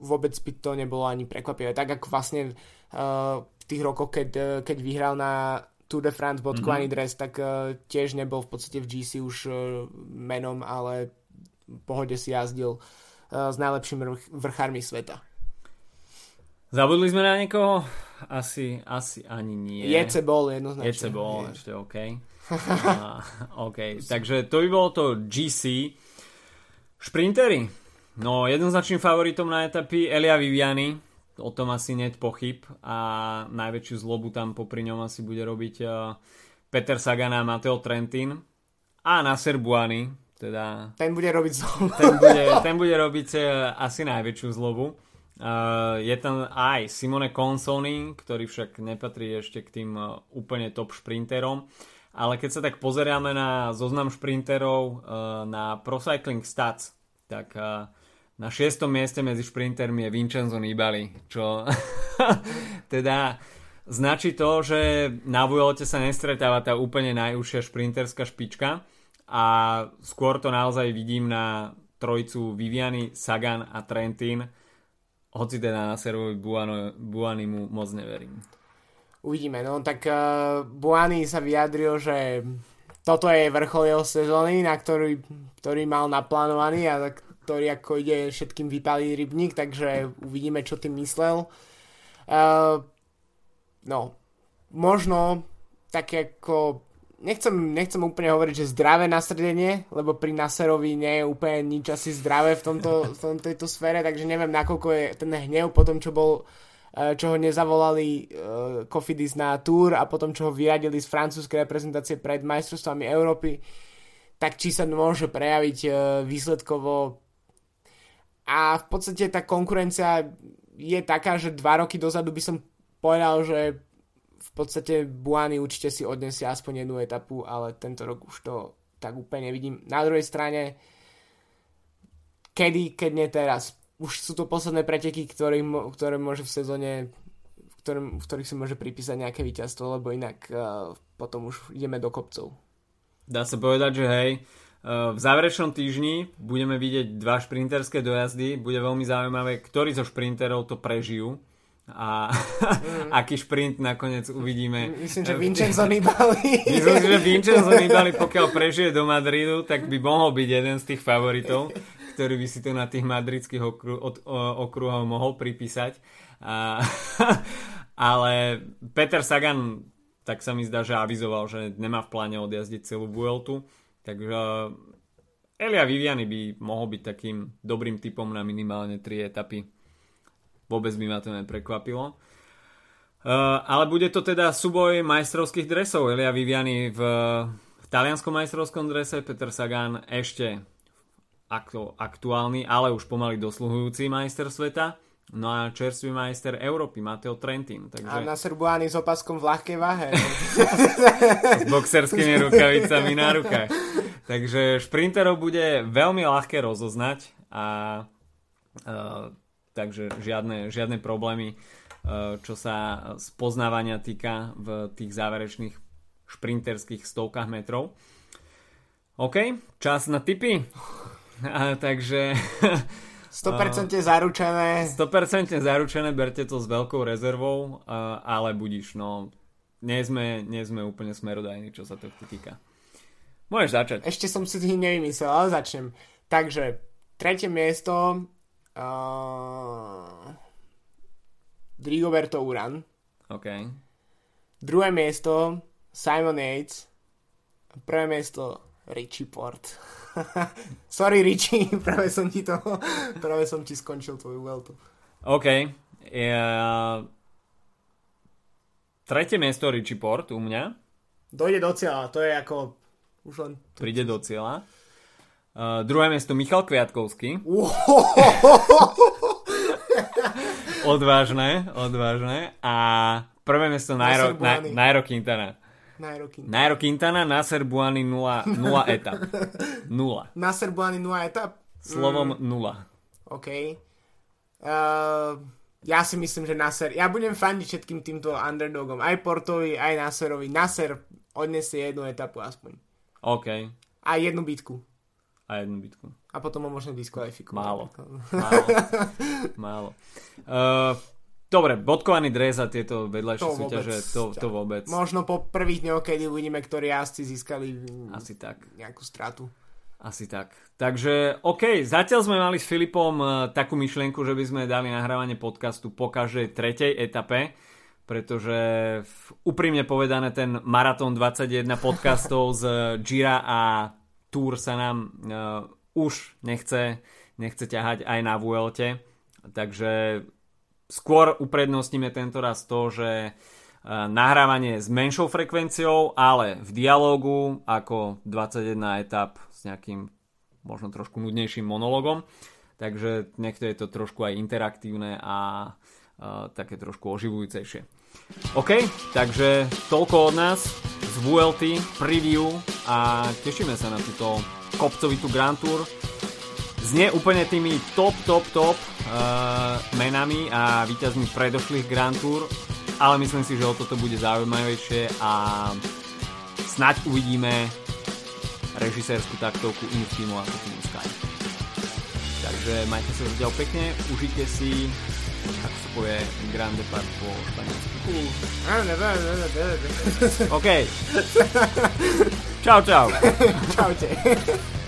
vôbec by to nebolo ani prekvapivé. Tak ako vlastne uh, v tých rokoch, keď, uh, keď vyhral na Tour de France bodkovaný mm-hmm. dres, tak uh, tiež nebol v podstate v gé cé už uh, menom, ale v pohode si jazdil s najlepšími vrchármi sveta. Zabudli sme na niekoho? Asi, asi ani nie. Jece bol jednoznačne. Jece bol, je. Ešte OK. uh, OK, takže to by bolo to gé cé. Šprintery. No, jednoznačným favoritom na etapy Elia Viviani, O tom asi net pochyb a najväčšiu zlobu tam popri ňom asi bude robiť Peter Sagan a Mateo Trentin a Nasser Buany. Teda ten bude robiť zlobu. Ten bude, ten bude robiť asi najväčšiu zlobu. Je tam aj Simone Consoni, ktorý však nepatrí ešte k tým úplne top šprinterom. Ale keď sa tak pozeráme na zoznam šprinterov na Pro Cycling Stats, tak na šiestom mieste medzi šprintermi je Vincenzo Nibali, čo teda značí to, že na vé el té sa nestretáva tá úplne najúžšia šprinterská špička a skôr to naozaj vidím na trojicu Viviani, Sagan a Trentin, hoci teda na servovi Buany mu moc neverím. Uvidíme, no tak uh, Buany sa vyjadril, že toto je vrchol jeho sezóny, na ktorý, ktorý mal naplánovaný a tak ktorý ako ide všetkým vypálí rybník, takže uvidíme, čo tým myslel. Uh, no, možno také ako, nechcem, nechcem úplne hovoriť, že zdravé nasrdenie, lebo pri Naserovi nie je úplne nič asi zdravé v, tomto, v tom, tejto sfére, takže neviem, nakoľko je ten hnev po tom, čo bol, uh, čo ho nezavolali uh, Cofidis na Tour a potom, čo ho vyradili z francúzskej reprezentácie pred majstrovstvami Európy, tak či sa môže prejaviť uh, výsledkovo. A v podstate tá konkurencia je taká, že dva roky dozadu by som povedal, že v podstate Buany určite si odnesie aspoň jednu etapu, ale tento rok už to tak úplne nevidím. Na druhej strane, kedy, keď nie teraz. Už sú to posledné preteky, ktoré, ktoré môže v sezóne, v, ktorém, v ktorých si môže pripísať nejaké víťazstvo, lebo inak uh, potom už ideme do kopcov. Dá sa povedať, že hej, v záverečnom týždni budeme vidieť dva šprinterské dojazdy. Bude veľmi zaujímavé, ktorí zo šprinterov to prežijú a mm. aký šprint nakoniec uvidíme. Myslím, že Vincenzo Nibali. Myslím, že Vincenzo Nibali, pokiaľ prežije do Madridu, tak by mohol byť jeden z tých favoritov, ktorý by si to na tých madridských okru- od, okruhov mohol pripísať. A, ale Peter Sagan, tak sa mi zdá, že avizoval, že nemá v pláne odjazdiť celú Vueltu. Takže Elia Viviani by mohol byť takým dobrým typom na minimálne tri etapy. Vôbec by ma to neprekvapilo. Uh, ale bude to teda súboj majstrovských dresov. Elia Viviani v, v talianskom majstrovskom drese, Peter Sagan ešte aktu, aktuálny, ale už pomaly dosluhujúci majster sveta. No a čerstvý majster Európy Mateo Trentin. Takže... A Nasser Buany s opaskom v ľahkej váhe. S boxerskými rukavicami na rukách. Takže šprinterov bude veľmi ľahké rozoznať a uh, takže žiadne, žiadne problémy, uh, čo sa spoznávania týka v tých záverečných šprinterských stovkách metrov. OK, čas na tipy. Uh, takže sto percent uh, zaručené. sto percent zaručené, berte to s veľkou rezervou, uh, ale budiš, no, nie sme, nie sme úplne smerodajní, čo sa to týka. Môžeš začať. Ešte som si tým nevymyslel, ale začnem. Takže, tretie miesto uh, Rigoberto Uran. OK. Druhé miesto Simon Yates. Prvé miesto Richie Port. Sorry Richie, práve som ti to práve som ti skončil tvoju Vueltu. OK. Uh, tretie miesto Richie Port u mňa. Dojde do cieľa, to je ako už len... Príde do cieľa. Uh, druhé miesto Michal Kviatkovský. Odvážne, odvážne. A prvé miesto Nairo, na, Nairo Quintana. Nairo Quintana. Nairo Quintana, Nasser Buany nula, nula etap. nula. Nasser Buany nula etap? Slovom mm. nula. OK. Uh, ja si myslím, že Nasser... Ja budem fandiť všetkým týmto underdogom. Aj Portovi, aj Nasserovi. Nasser odniesie jednu etapu aspoň. OK. A jednu bitku. A jednu bitku. A potom ho možno diskvalifikovať. Málo. Málo. Málo. Uh, dobre, bodkovaný dres a tieto vedľajšie to súťaže, vôbec, to, to vôbec. Možno po prvých dňoch, kedy uvidíme, ktorí jazdci získali asi tak nejakú stratu. Asi tak. Takže, OK, zatiaľ sme mali s Filipom takú myšlienku, že by sme dali nahrávanie podcastu po každej tretej etape, pretože úprimne povedané ten Maratón dvadsaťjeden podcastov z Gira a Tour sa nám uh, už nechce, nechce ťahať aj na Vuelte. Takže skôr uprednostníme tento raz to, že nahrávanie s menšou frekvenciou, ale v dialógu ako dvadsaťjeden etap s nejakým možno trošku nudnejším monologom. Takže nech to je to trošku aj interaktívne a uh, také trošku oživujúcejšie. OK, takže toľko od nás z vé el té preview a tešíme sa na túto kopcovitú Grand Tour s neúplne tými top, top, top uh, menami a víťazmi predošlých Grand Tour. Ale myslím si, že o toto bude zaujímavejšie a snáď uvidíme režisérskú taktovku inú týmu ako Team Sky. Takže majte sa zatiaľ pekne, užite si, ako sa povie, Grand Depart po španielsku. OK. Čau, čau. Čaute.